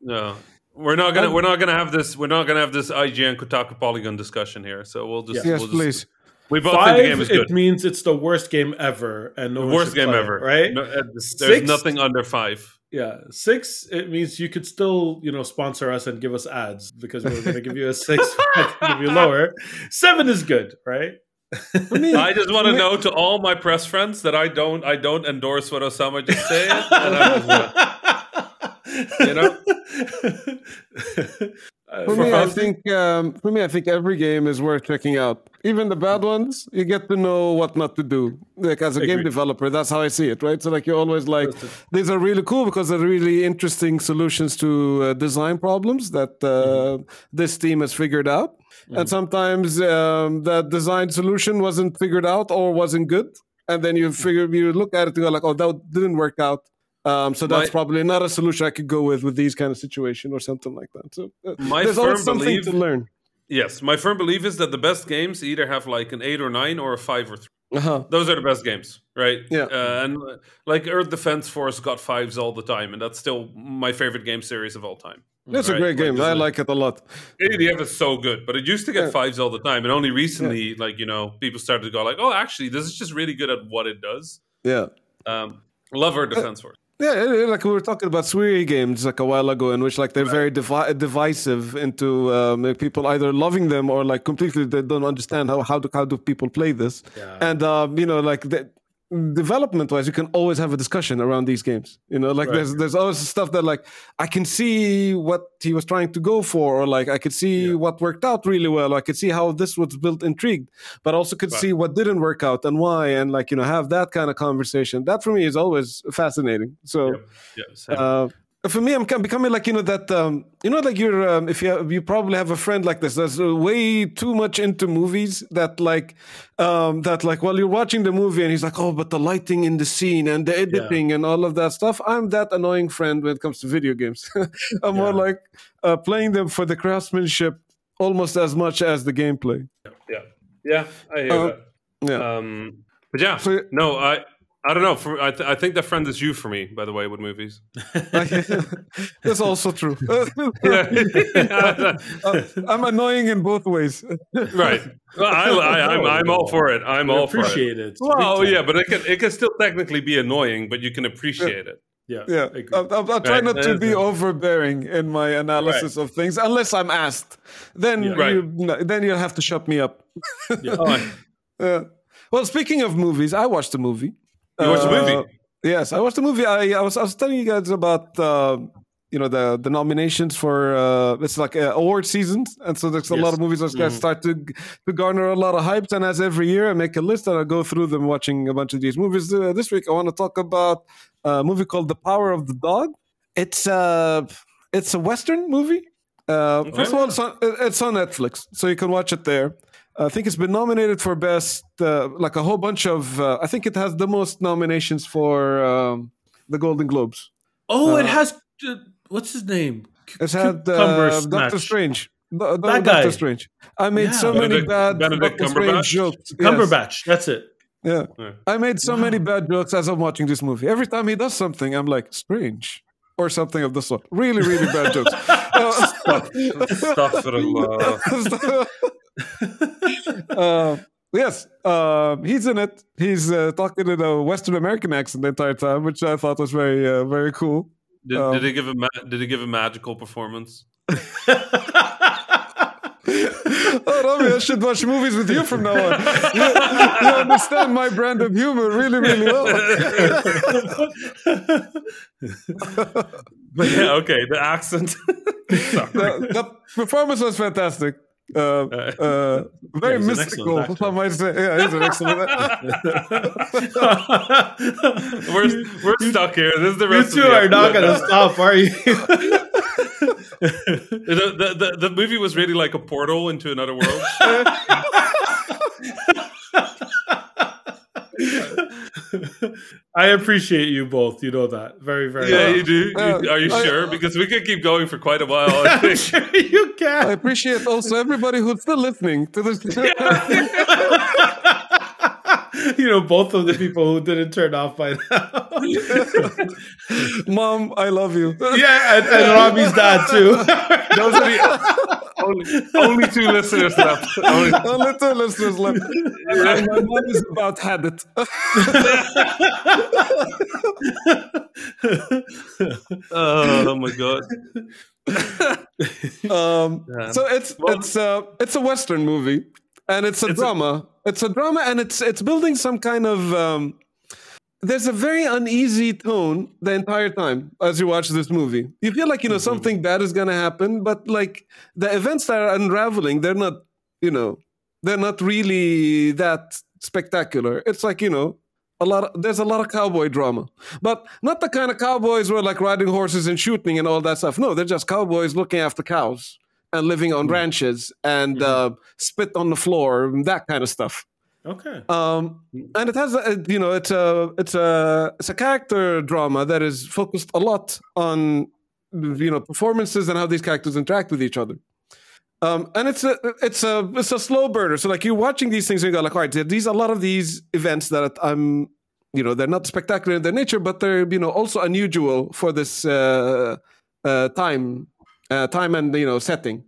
No, we're not gonna we're not gonna have this we're not gonna have this I G N Kotaku Polygon discussion here. So we'll just yeah. yes, we'll just, please. We both Five, think the game is good. It means it's the worst game ever, and no worst game ever, it, right? No, uh, there's Sixth, nothing under five. Yeah, six. It means you could still, you know, sponsor us and give us ads, because we're going to give you a six, give you lower. Seven is good, right? I, mean, I just want to I mean, know to all my press friends that I don't, I don't endorse what Osama just said. And I, you know. For me, I think um, for me, I think every game is worth checking out. Even the bad ones, you get to know what not to do. Like as a Agreed. Game developer, that's how I see it, right? So like you're always like, these are really cool because they're really interesting solutions to uh, design problems that uh, mm-hmm. this team has figured out. Mm-hmm. And sometimes um, that design solution wasn't figured out or wasn't good. And then you figure, you look at it and go like, oh, that didn't work out. Um, so that's my, probably not a solution I could go with with these kind of situation or something like that. So uh, my there's firm always something belief, to learn. Yes, my firm belief is that the best games either have like an eight or nine or a five or three. Uh-huh. Those are the best games, right? Yeah. Uh, and like Earth Defense Force got fives all the time, and that's still my favorite game series of all time. That's right? a great game. Like, I like it a lot. A D F is so good, but it used to get yeah. fives all the time, and only recently, yeah. like you know, people started to go like, "Oh, actually, this is just really good at what it does." Yeah. Um, love Earth Defense Force. Yeah, like we were talking about Sweary games like a while ago, in which like they're very devi- divisive into um, people either loving them or like completely they don't understand how how do how do people play this. Yeah. And um, you know, like the, development-wise, you can always have a discussion around these games. You know, like right. there's there's always stuff that like I can see what he was trying to go for, or like I could see yeah. what worked out really well, or I could see how this was built intrigued, but also could right. see what didn't work out and why, and like you know have that kind of conversation. That for me is always fascinating. So yeah. Yeah, uh, for me, I'm becoming like you know that um, you know like you're um, if you have, you probably have a friend like this that's way too much into movies that like. Um, that like while you're watching the movie and he's like, oh, but the lighting in the scene and the editing yeah. and all of that stuff. I'm that annoying friend when it comes to video games. I'm yeah. more like uh, playing them for the craftsmanship almost as much as the gameplay. Yeah, yeah, I hear uh, that. Yeah, um, but yeah, so, no, I. I don't know. For, I, th- I think that friend is you for me, by the way, with movies. That's also true. I'm annoying in both ways. Right. Well, I, I, I'm, I'm all for it. I'm all for it. Appreciate it. Well, yeah, but it can it can still technically be annoying, but you can appreciate it. Yeah, yeah. I'll, I'll, I'll try right. not to be overbearing in my analysis right. of things, unless I'm asked. Then yeah. right. you, then you'll have to shut me up. yeah. right. uh, well, speaking of movies, I watched a movie. You watched the movie? Uh, yes, I watched the movie. I, I was I was telling you guys about uh, you know the, the nominations for uh, it's like uh, award seasons, and so there's a yes. lot of movies that mm-hmm. start to to garner a lot of hype. And as every year, I make a list and I go through them, watching a bunch of these movies. Uh, this week, I want to talk about a movie called The Power of the Dog. It's a it's a Western movie. Uh, okay. First of all, it's on, it's on Netflix, so you can watch it there. I think it's been nominated for best, uh, like a whole bunch of, uh, I think it has the most nominations for um, the Golden Globes. Oh, uh, it has, uh, what's his name? C- it's had uh, Doctor Strange. Do- that Doctor guy. Strange. I made yeah. so Benedict, many bad Benedict Doctor Strange jokes. Yes. Cumberbatch, that's it. Yeah. yeah. I made so wow. many bad jokes as I'm watching this movie. Every time he does something, I'm like, strange. Or something of the sort. Really, really bad jokes. Astaghfirullah. uh, yes, uh, he's in it. He's uh, talking in a Western American accent the entire time, which I thought was very, uh, very cool. Did, um, did he give a ma- Did he give a magical performance? Oh, Rami, I should watch movies with you from now on. You, you understand my brand of humor really, really well. But yeah, okay, the accent. the, the performance was fantastic. Uh, uh, very yeah, mystical, I might say. Yeah, he's an excellent we're, we're stuck here. This is the rest you two of the are not going to stop, are you? the, the, the movie was really like a portal into another world. I appreciate you both. You know that very, very yeah, well. Yeah, you do. You, are you I, sure? Because we could keep going for quite a while. I think. Sure you can. I appreciate also everybody who's still listening to this. You know, both of the people who didn't turn off by now. Mom, I love you. Yeah, and, and Robbie's dad too. Those are the only, only two listeners left. Only, only two listeners left. And my mom is about had it. Oh my god. um, yeah. So it's it's uh, it's a Western movie. And it's a it's drama. A, it's a drama, and it's it's building some kind of. Um, there's a very uneasy tone the entire time as you watch this movie. You feel like you know mm-hmm. something bad is going to happen, but like the events that are unraveling, they're not, you know, they're not really that spectacular. It's like you know, a lot. Of, there's a lot of cowboy drama, but not the kind of cowboys who are like riding horses and shooting and all that stuff. No, they're just cowboys looking after cows. And living on mm-hmm. ranches and mm-hmm. uh, spit on the floor, that kind of stuff. Okay. Um, and it has, a, you know, it's a it's a it's a character drama that is focused a lot on, you know, performances and how these characters interact with each other. Um, and it's a it's a it's a slow burner. So like you're watching these things and you go like, all right, these a lot of these events that I'm, you know, they're not spectacular in their nature, but they're you know also unusual for this uh, uh, time. Uh, time and you know setting,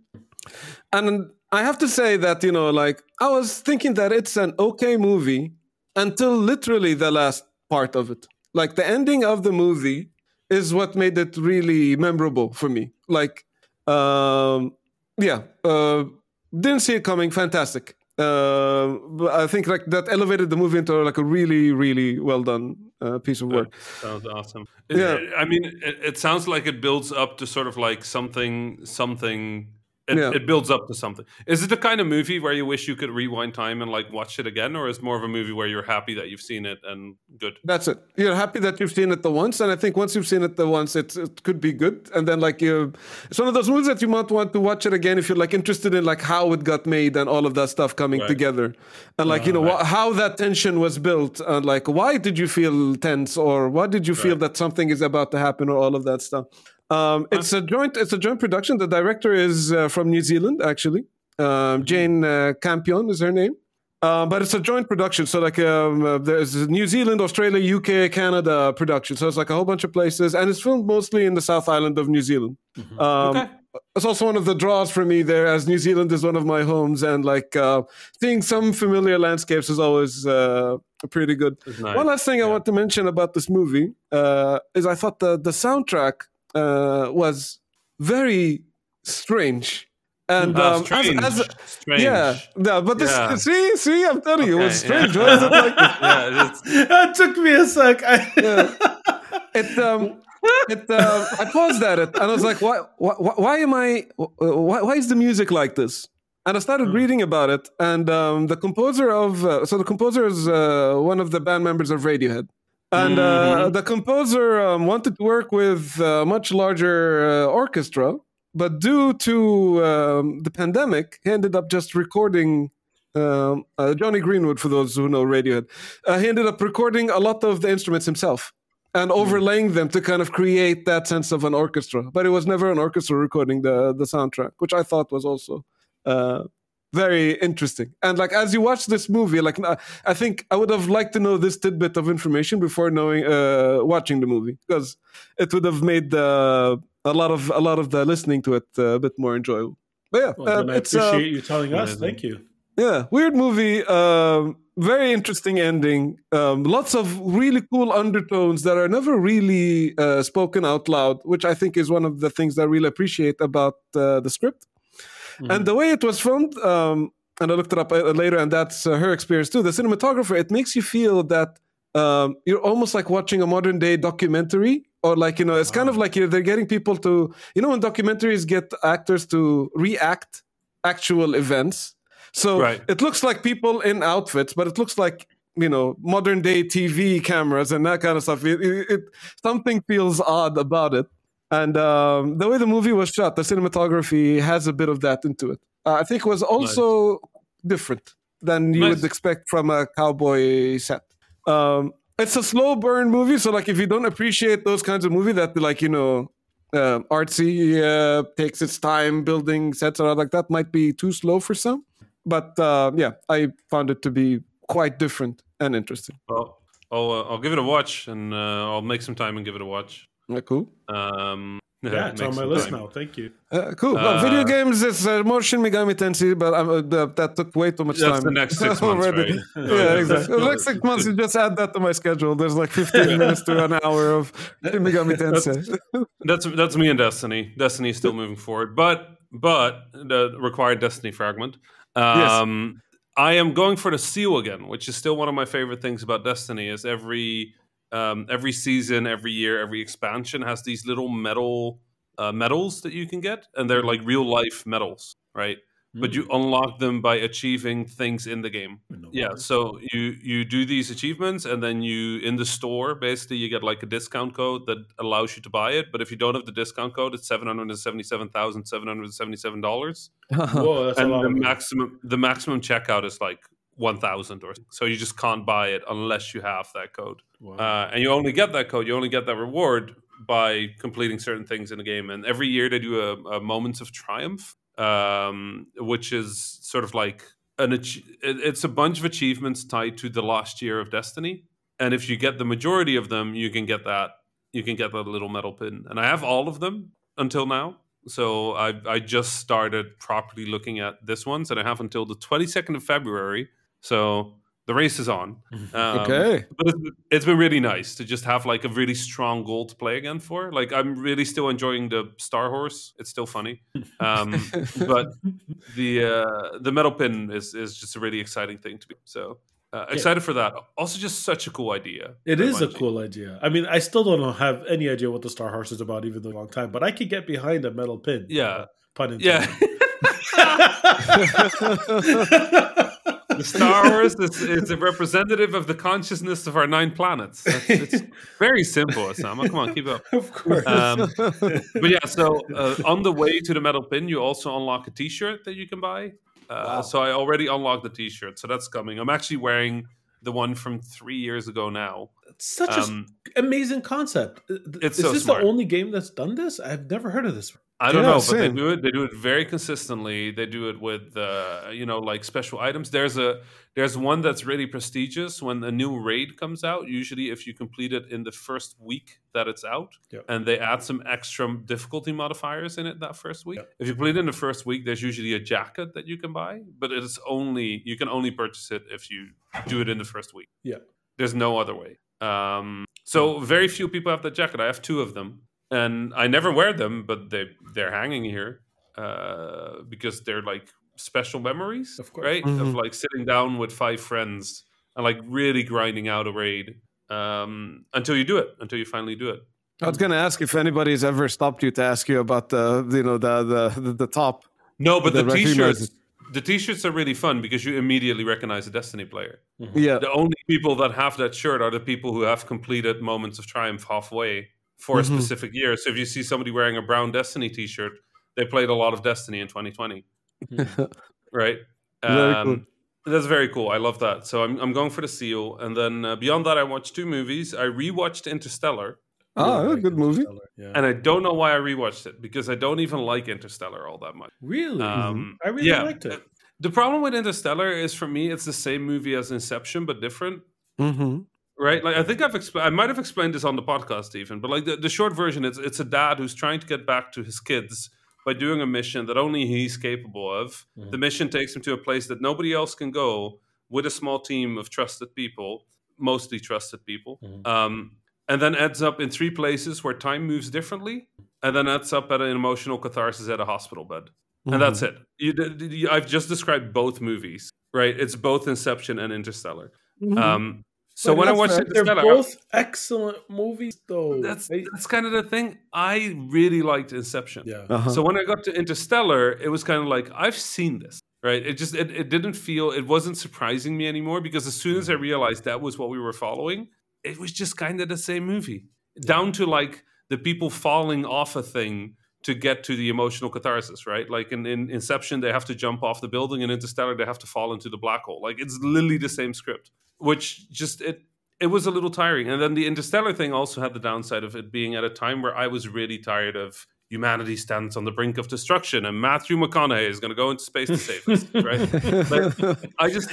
and I have to say that you know like I was thinking that it's an okay movie until literally the last part of it. Like the ending of the movie is what made it really memorable for me. Like, um, yeah, uh, didn't see it coming. Fantastic. Uh, I think like that elevated the movie into like a really, really well done. Uh, piece of work. Sounds awesome. It, yeah. I mean, it, it sounds like it builds up to sort of like something, something. It, yeah. it builds up to something. Is it the kind of movie where you wish you could rewind time and like watch it again, or is it more of a movie where you're happy that you've seen it and good? That's it. You're happy that you've seen it the once, and I think once you've seen it the once, it it could be good. And then like you, it's one of those movies that you might want to watch it again if you're like interested in like how it got made and all of that stuff coming right. together, and like uh, you know right. wh- how that tension was built and like why did you feel tense or why did you feel right. that something is about to happen or all of that stuff. Um, it's a joint. It's a joint production. The director is uh, from New Zealand, actually. Um, Jane uh, Campion is her name, uh, but it's a joint production. So like, um, uh, there's New Zealand, Australia, U K, Canada production. So it's like a whole bunch of places, and it's filmed mostly in the South Island of New Zealand. Mm-hmm. Um, okay. It's also one of the draws for me there, as New Zealand is one of my homes, and like uh, seeing some familiar landscapes is always uh, pretty good. Nice. One last thing yeah. I want to mention about this movie uh, is I thought the the soundtrack. Uh, was very strange, and um, oh, strange. As, as, strange. Yeah, no, but this, yeah. see, see, I'm telling okay, you, it was strange. Yeah. Why is it like this? Yeah, it's... That took me a sec. I... Yeah. It, um, it, um, I paused at it, and I was like, why, why, why am I? Why, why is the music like this? And I started hmm. reading about it, and um, the composer of, uh, so the composer is uh, one of the band members of Radiohead. And uh, mm-hmm. the composer um, wanted to work with a much larger uh, orchestra, but due to um, the pandemic, he ended up just recording Um, uh, Johnny Greenwood, for those who know Radiohead, uh, he ended up recording a lot of the instruments himself and overlaying them to kind of create that sense of an orchestra. But it was never an orchestra recording the the soundtrack, which I thought was also uh, very interesting. And like as you watch this movie, like I think I would have liked to know this tidbit of information before knowing uh, watching the movie, because it would have made the, a lot of a lot of the listening to it a bit more enjoyable. But yeah, well, um, I it's, appreciate uh, you telling us. Amazing. Thank you. Yeah, weird movie, um, very interesting ending, um, lots of really cool undertones that are never really uh, spoken out loud, which I think is one of the things that I really appreciate about uh, the script. Mm-hmm. And the way it was filmed, um, and I looked it up later, and that's uh, her experience too, the cinematographer, it makes you feel that um, you're almost like watching a modern-day documentary. Or like, you know, it's wow. kind of like you're, they're getting people to, you know, when documentaries get actors to react actual events. So right. it looks like people in outfits, but it looks like, you know, modern day T V cameras and that kind of stuff. It, it, it, something feels odd about it. And um, the way the movie was shot, the cinematography has a bit of that into it. Uh, I think it was also nice. different than you nice. would expect from a cowboy set. Um, it's a slow burn movie. So like if you don't appreciate those kinds of movies that like, you know, uh, artsy, uh, takes its time building sets or like that might be too slow for some. But uh, yeah, I found it to be quite different and interesting. Well, I'll uh, I'll give it a watch, and uh, I'll make some time and give it a watch. Yeah, cool. Um, yeah, it's on my list time. now. Thank you. Uh, cool. Uh, well, video games is uh, more Shin Megami Tensei, but uh, the, that took way too much that's time. That's the next six months, right? Yeah, exactly. The next six months, you just add that to my schedule. There's like fifteen minutes to an hour of Shin Megami Tensei. that's, that's that's me and Destiny. Destiny's still moving forward, but but the required Destiny fragment. Um, yes. I am going for the seal again, which is still one of my favorite things about Destiny. Is every um, every season, every year, every expansion has these little metal uh, medals that you can get, and they're like real life medals, right? Mm-hmm. But you unlock them by achieving things in the game. No yeah, way. So you you do these achievements, and then you in the store basically you get like a discount code that allows you to buy it. But if you don't have the discount code, it's seven hundred and seventy-seven thousand seven hundred and seventy-seven dollars. Whoa, that's and a lot the maximum the maximum checkout is like one thousand, or so you just can't buy it unless you have that code. Wow. Uh, and you only get that code, you only get that reward by completing certain things in the game. And every year they do a, a Moments of Triumph, um, which is sort of like an ach- it's a bunch of achievements tied to the last year of Destiny. And if you get the majority of them, you can get that you can get that little metal pin. And I have all of them until now. So I I just started properly looking at this ones, and I have until the twenty-second of February. So the race is on. Um, okay. But it's, it's been really nice to just have like a really strong goal to play again for. Like I'm really still enjoying the Star Horse. It's still funny. Um, but the uh, the metal pin is, is just a really exciting thing to be. So uh, excited yeah. for that. Also just such a cool idea. It is a cool idea. I mean, I still don't have any idea what the Star Horse is about even though a long time, but I could get behind a metal pin. Yeah. Pun intended. Yeah. The Star Wars is, is a representative of the consciousness of our nine planets. That's, it's very simple, Osama. Come on, keep up. Of course. Um, but yeah, so uh, on the way to the metal pin, you also unlock a T-shirt that you can buy. Uh, wow. So I already unlocked the T-shirt, so that's coming. I'm actually wearing the one from three years ago now. It's such um, an amazing concept. It's is so this smart. The only game that's done this? I've never heard of this one. I don't yeah, know, same. But they do it. They do it very consistently. They do it with, uh, you know, like special items. There's a there's one that's really prestigious when a new raid comes out. Usually, if you complete it in the first week that it's out, yep. and they add some extra difficulty modifiers in it that first week. Yep. If you complete it in the first week, there's usually a jacket that you can buy, but it's only you can only purchase it if you do it in the first week. Yeah, there's no other way. Um, so very few people have that jacket. I have two of them. And I never wear them, but they, they're hanging here uh, because they're like special memories, of course. Right? Mm-hmm. Of like sitting down with five friends and like really grinding out a raid um, until you do it, until you finally do it. I was going to ask if anybody's ever stopped you to ask you about the, you know, the the, the top. No, but the, the T-shirts, the T-shirts are really fun because you immediately recognize a Destiny player. Mm-hmm. Yeah. The only people that have that shirt are the people who have completed Moments of Triumph halfway. For a mm-hmm. specific year. So if you see somebody wearing a brown Destiny T-shirt, they played a lot of Destiny in twenty twenty, right? Um, That's very cool. I love that. So I'm I'm going for the seal. And then uh, beyond that, I watched two movies. I rewatched Interstellar. Oh, like a good movie. Yeah. And I don't know why I rewatched it, because I don't even like Interstellar all that much. Really? Um, I really yeah. liked it. The problem with Interstellar is, for me, it's the same movie as Inception, but different. Mm-hmm. Right? Like, I think I've expl- I might have explained this on the podcast even, but like the, the short version, it's it's a dad who's trying to get back to his kids by doing a mission that only he's capable of. Mm-hmm. The mission takes him to a place that nobody else can go with a small team of trusted people, mostly trusted people. Mm-hmm. Um, and then ends up in three places where time moves differently, and then ends up at an emotional catharsis at a hospital bed. Mm-hmm. And that's it. You, you, I've just described both movies, right? It's both Inception and Interstellar. Mm-hmm. Um, so but when I watched right. Interstellar... They're both excellent movies, though. That's, that's kind of the thing. I really liked Inception. Yeah. Uh-huh. So when I got to Interstellar, it was kind of like, I've seen this, right? It just it, it didn't feel... It wasn't surprising me anymore, because as soon as I realized that was what we were following... It was just kind of the same movie, yeah. down to like the people falling off a thing to get to the emotional catharsis, right? Like in, in Inception, they have to jump off the building, and Interstellar, they have to fall into the black hole. Like, it's literally the same script, which just, it it was a little tiring. And then the Interstellar thing also had the downside of it being at a time where I was really tired of humanity stands on the brink of destruction and Matthew McConaughey is going to go into space to save us, right? Like, I just,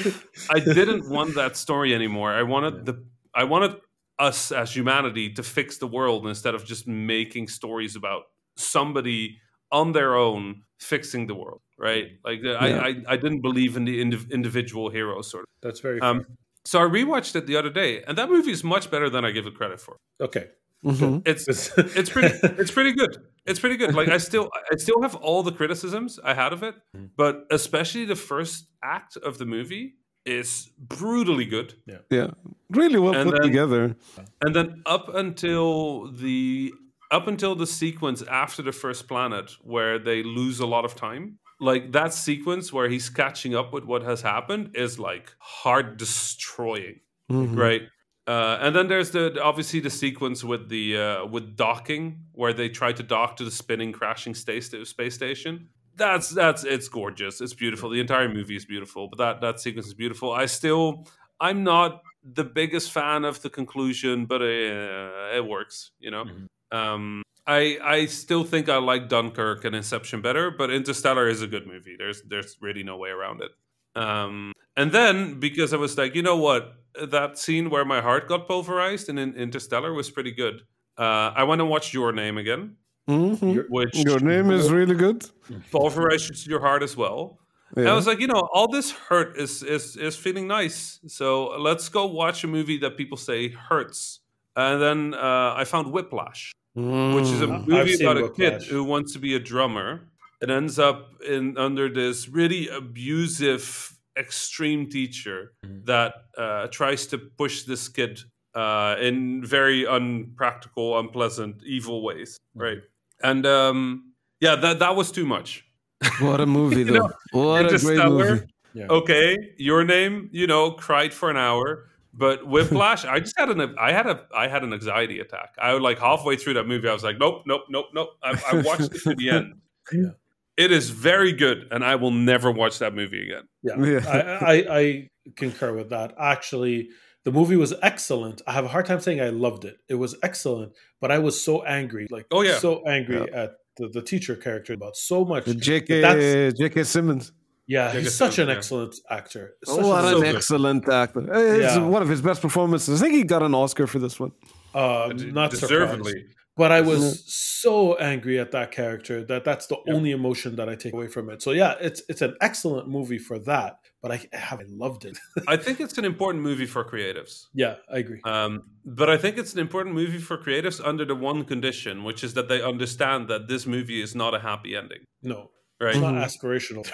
I didn't want that story anymore. I wanted yeah. the I wanted us as humanity to fix the world instead of just making stories about somebody on their own fixing the world, right? Like yeah. I, I, I didn't believe in the indiv- individual hero sort of. That's very um, fair. So I rewatched it the other day, and that movie is much better than I give it credit for. Okay. Mm-hmm. It's it's pretty it's pretty good. It's pretty good. Like I still I still have all the criticisms I had of it, but especially the first act of the movie is brutally good. Yeah. Yeah. Really well and put then, together. And then up until the up until the sequence after the first planet where they lose a lot of time, like that sequence where he's catching up with what has happened is like heart destroying. Mm-hmm. Right? Uh, and then there's the obviously the sequence with the uh, with docking, where they try to dock to the spinning, crashing space station. That's that's it's gorgeous. It's beautiful. The entire movie is beautiful, but that, that sequence is beautiful. I still, I'm not the biggest fan of the conclusion, but uh, it works. You know, mm-hmm. um, I I still think I like Dunkirk and Inception better, but Interstellar is a good movie. There's there's really no way around it. Um, and then because I was like, you know what, that scene where my heart got pulverized in, in Interstellar was pretty good. Uh, I want to watch Your Name again. Mm-hmm. Your, which Your Name is really good. Pulverizes your heart as well. Yeah. And I was like, you know, all this hurt is is is feeling nice. So let's go watch a movie that people say hurts. And then uh, I found Whiplash, mm. which is a movie about a kid who wants to be a drummer and ends up in under this really abusive, extreme teacher mm. that uh, tries to push this kid uh, in very unpractical, unpleasant, evil ways, right? And um, yeah, that that was too much. What a movie, though. know, what a great movie. Yeah. Okay, Your Name, you know, cried for an hour. But Whiplash, I just had an I had a I had an anxiety attack. I was like halfway through that movie, I was like, nope, nope, nope, nope. I, I watched it to the end. Yeah. It is very good, and I will never watch that movie again. Yeah, yeah. I, I, I concur with that. Actually, the movie was excellent. I have a hard time saying I loved it. It was excellent, but I was so angry, like oh, yeah. so angry yeah. at the, the teacher character about so much. J K Simmons. Yeah, J K he's such Simmons, an excellent yeah. actor. Such oh, an, so an excellent actor. It's yeah. one of his best performances. I think he got an Oscar for this one. Uh, not deservedly. Surprised. But I was so angry at that character that that's the yep. only emotion that I take away from it. So yeah, it's it's an excellent movie for that, but I, I loved it. I think it's an important movie for creatives. Yeah, I agree. Um, but I think it's an important movie for creatives under the one condition, which is that they understand that this movie is not a happy ending. No, right? It's not aspirational.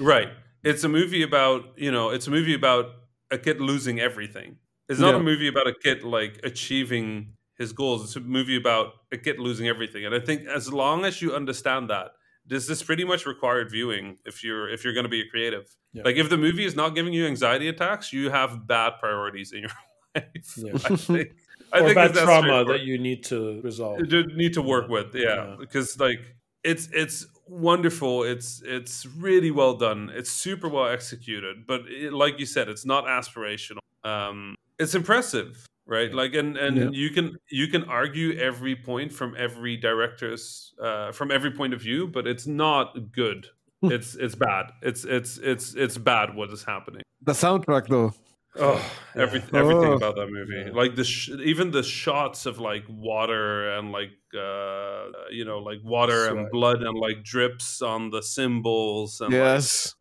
Right. It's a movie about, you know, it's a movie about a kid losing everything. It's not yeah. a movie about a kid like achieving his goals. It's a movie about a kid losing everything, and I think as long as you understand that, this is pretty much required viewing if you're if you're going to be a creative. Yeah. Like if the movie is not giving you anxiety attacks, you have bad priorities in your life. Yeah. I think, I or think bad trauma that you need to resolve. You need to work with, yeah, yeah. because like it's it's wonderful. It's it's really well done. It's super well executed. But it, like you said, it's not aspirational. Um, it's impressive, right? Like, and and yeah. you can you can argue every point from every director's uh, from every point of view, but it's not good. it's it's bad. It's it's it's it's bad. What is happening? The soundtrack, though. Oh, every, everything oh. about that movie. Like the sh- even the shots of like water and like uh, you know like water Sweat. and blood and like drips on the cymbals and yes,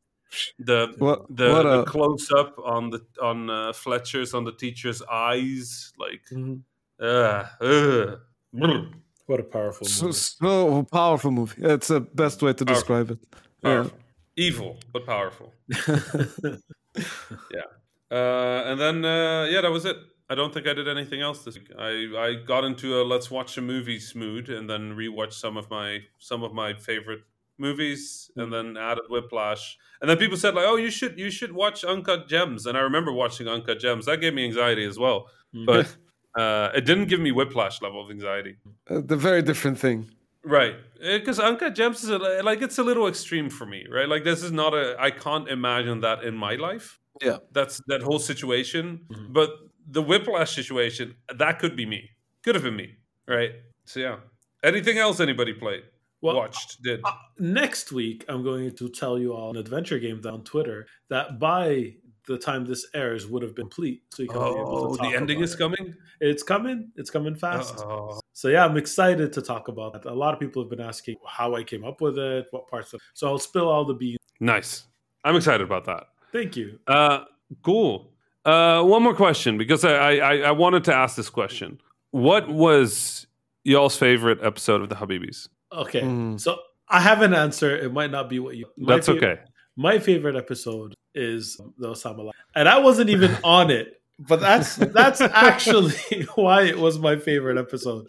like, the what, the, what a... the close up on the on uh, Fletcher's on the teacher's eyes. Like, mm-hmm. uh, uh, what a powerful movie. So, so powerful movie. It's the best way to powerful. describe it. Yeah. Evil but powerful. yeah. Uh, and then, uh, yeah, that was it. I don't think I did anything else this week. I, I got into a let's watch a movies mood and then rewatched some of my some of my favorite movies mm-hmm. and then added Whiplash. And then people said like, oh, you should you should watch Uncut Gems. And I remember watching Uncut Gems. That gave me anxiety as well. Mm-hmm. But uh, it didn't give me Whiplash level of anxiety. Uh, the very different thing. Right, because Uncut Gems is a, like it's a little extreme for me, right? Like this is not a I can't imagine that in my life. Yeah, that's that whole situation. Mm-hmm. But the Whiplash situation, that could be me. Could have been me, right? So yeah. Anything else anybody played, well, watched, did? Uh, next week, I'm going to tell you all an adventure game on Twitter that by the time this airs would have been complete. So you can oh, be able to talk the ending is it. coming. It's coming. It's coming fast. Uh-oh. So yeah, I'm excited to talk about that. A lot of people have been asking how I came up with it, what parts of. So I'll spill all the beans. Nice. I'm excited about that. Thank you. Uh, cool. Uh, one more question, because I, I, I wanted to ask this question. What was y'all's favorite episode of The Habibis? Okay. Mm. So I have an answer. It might not be what you... That's favorite, okay. My favorite episode is the Osama line. And I wasn't even on it, but that's that's actually why it was my favorite episode.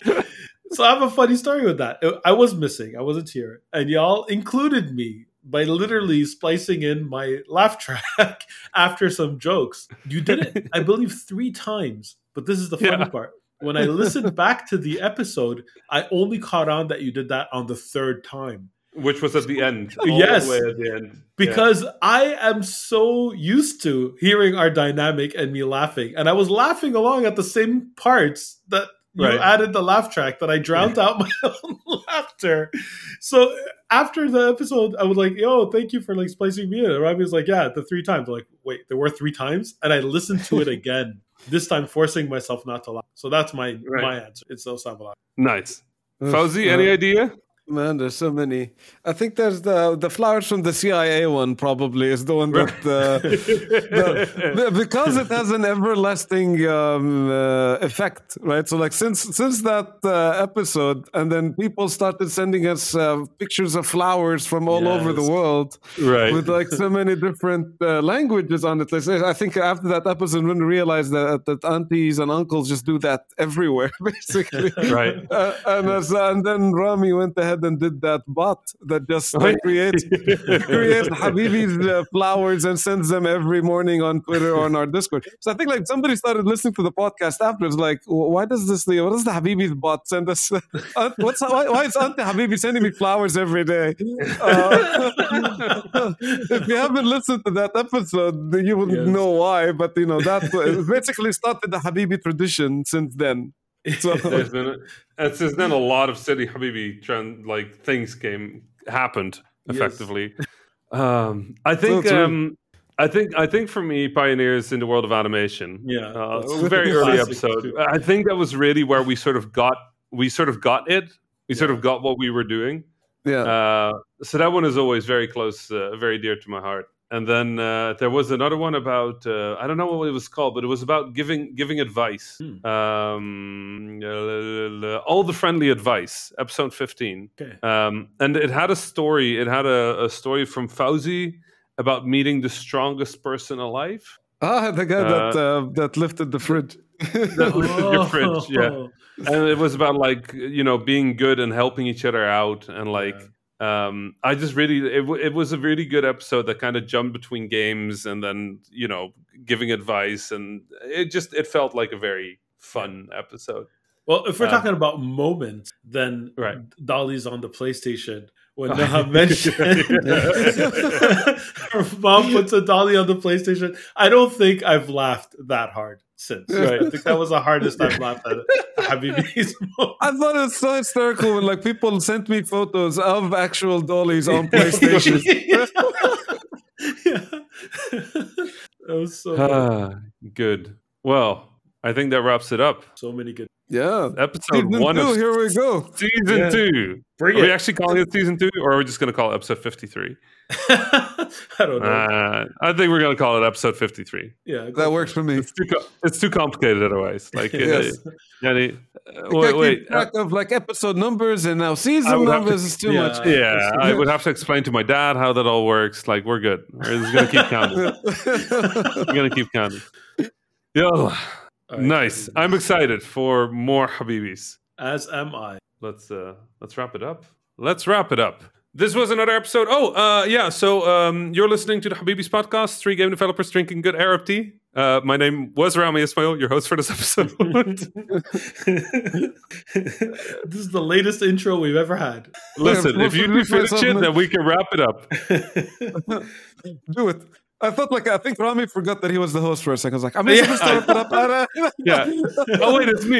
So I have a funny story with that. I was missing. I wasn't here. And y'all included me by literally splicing in my laugh track after some jokes. You did it, I believe, three times. But this is the funny yeah. part. When I listened back to the episode, I only caught on that you did that on the third time. Which was at the end. Yes. The way at the end. Because yeah. I am so used to hearing our dynamic and me laughing. And I was laughing along at the same parts that you right. added the laugh track that I drowned yeah. out my own laughter. So after the episode, I was like, yo, thank you for like splicing me in. And Robbie was like, yeah, the three times. I'm like, wait, there were three times? And I listened to it again, this time forcing myself not to laugh. So that's my right. my answer. It's Osama. Nice. Fawzi, uh, any idea? Man, there's so many. I think there's the the flowers from the C I A one probably is the one that uh, the, because it has an everlasting um, uh, effect, right? So like since since that uh, episode, and then people started sending us uh, pictures of flowers from all yes. over the world, right? With like so many different uh, languages on it. I think after that episode, when we realized that that aunties and uncles just do that everywhere, basically, right? Uh, and uh, and then Rami went ahead and did that bot that just oh, creates yeah. creates Habibi's uh, flowers and sends them every morning on Twitter or on our Discord. So I think like somebody started listening to the podcast afterwards, like, why does this? What does the Habibi's bot send us? Uh, what's why, why is Auntie Habibi sending me flowers every day? Uh, if you haven't listened to that episode, you wouldn't yes. know why. But you know that basically started the Habibi tradition since then. So, there's been a, and since then, a lot of Sidi Habibi trend, like things came happened effectively. Yes. Um, I think, so um, I think, I think for me, pioneers in the world of animation. Yeah, uh, it was a very early episode. Too. I think that was really where we sort of got we sort of got it. We yeah. sort of got what we were doing. Yeah. Uh, so that one is always very close, uh, very dear to my heart. And then uh, there was another one about uh, I don't know what it was called, but it was about giving giving advice. Hmm. Um, uh, all the friendly advice, episode fifteen, okay. um, and it had a story. It had a, a story from Fawzi about meeting the strongest person alive. Ah, the guy uh, that uh, that lifted the fridge. That lifted oh. your fridge, yeah. And it was about like you know being good and helping each other out and like. Yeah. Um, I just really, it, w- it was a really good episode that kind of jumped between games and then, you know, giving advice. And it just, it felt like a very fun episode. Well, if we're um, talking about moments, then right. Dolly's on the PlayStation. When Naha mentioned her mom puts a dolly on the PlayStation, I don't think I've laughed that hard since. Right. I think that was the hardest I've laughed at a Habibis moment. I thought it was so hysterical when like people sent me photos of actual dollies on PlayStation. Yeah. That was so ah, good. Well, I think that wraps it up. So many good. Yeah. Episode season one. Two, of here we go. Season yeah. two. Bring are it. we actually calling it season two, or are we just going to call it episode fifty-three? I don't know. Uh, I think we're going to call it episode fifty-three. Yeah. That works for me. It's too, it's too complicated otherwise. Like, yes. it, it, it, uh, wait, wait. Keep track of like episode numbers and now season numbers to, is too yeah. much. Yeah. I would have to explain to my dad how that all works. Like, we're good. We're just going to keep counting. We're going to keep counting. Yo. Right, nice. I'm excited for more Habibis. As am I. Let's uh, let's wrap it up. Let's wrap it up. This was another episode. Oh, uh, yeah. So um, you're listening to the Habibis podcast, three game developers drinking good Arab tea. Uh, my name was Rami Ismail, your host for this episode. This is the latest intro we've ever had. Listen, yeah, if you do finish it, then we can wrap it up. Do it. I felt like I think Rami forgot that he was the host for a second. I was like, I'm yeah, just going to start I, it up. Yeah. Oh wait, it's me.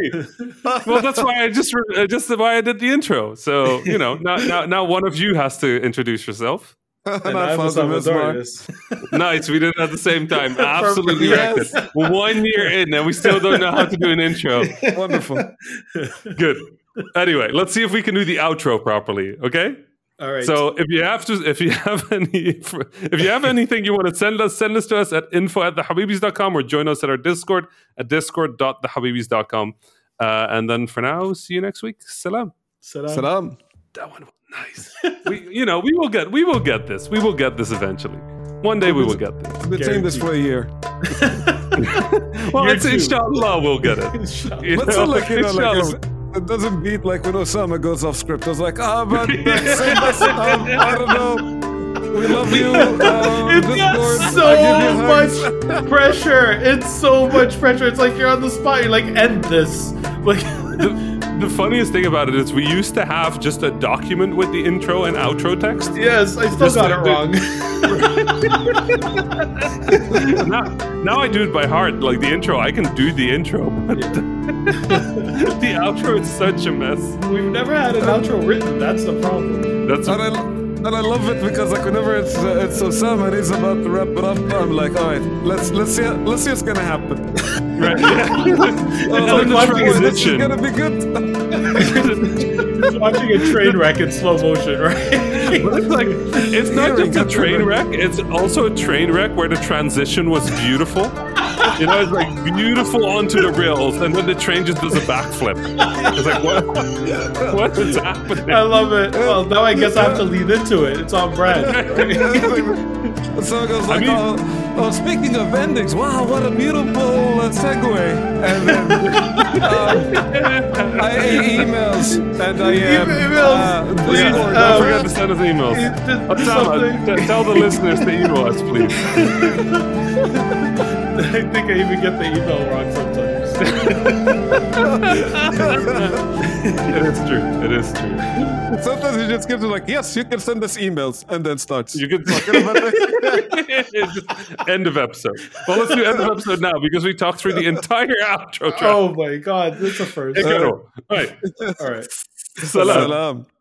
Well, that's why I just re- just why I did the intro. So you know, now now, now one of you has to introduce yourself. And and I nice, we did it at the same time. Absolutely yes. right. One year in, and we still don't know how to do an intro. Wonderful. Good. Anyway, let's see if we can do the outro properly. Okay. All right. So if you have to, if you have any, if you have anything you want to send us, send this to us at info at the habibis dot com or join us at our Discord at discord dot the habibis dot com. Uh, and then for now, see you next week. Salam. Salam. Salam. That one was nice. we, you know, we will get, we will get this. We will get this eventually. One day we will get this. I've been saying this for a year. Well, it's, inshallah, we'll get it. Inshallah. You Let's know, look, you know, inshallah. Like it doesn't beat like when Osama goes off script. I was like, ah, oh, but us, um, I don't know. We love you. Um, it's got Lord, so much pressure. It's so much pressure. It's like you're on the spot. You're like, end this. Like the, the funniest thing about it is we used to have just a document with the intro and outro text. Yes, I still just got it wrong. now, now I do it by heart. Like the intro, I can do the intro, but. Yeah. The outro is such a mess. We've never had an outro written. That's the problem. That's and, a- I, and I love it because like whenever it's uh, it's Osama and he's about to wrap it up, I'm like, all right, let's let's see let's see what's gonna happen. Right. Yeah. oh, like, oh, this is gonna be good. It's watching a train wreck in slow motion, right? It's like it's not just a train wreck. It's also a train wreck where the transition was beautiful. You know, it's like beautiful onto the rails, and then the train just does a backflip. It's like what? What is happening? I love it. Well, now I guess I have to lead into it. It's on brand. So it goes like, I mean, oh, oh, speaking of endings, wow, what a beautiful uh, segue. And then um, I ate emails, and I am. Emails. Uh, please, yeah, um, don't forget to send us emails. Osama, t- tell the listeners to email us, please. I think I even get the email wrong sometimes. It is true. It is true. Sometimes you just give them like, yes, you can send us emails, and then starts. You can talk about that. End of episode. Well, let's do end of episode now because we talked through the entire outro track. Oh my god, that's a first. All right. All right. Salam. Salam.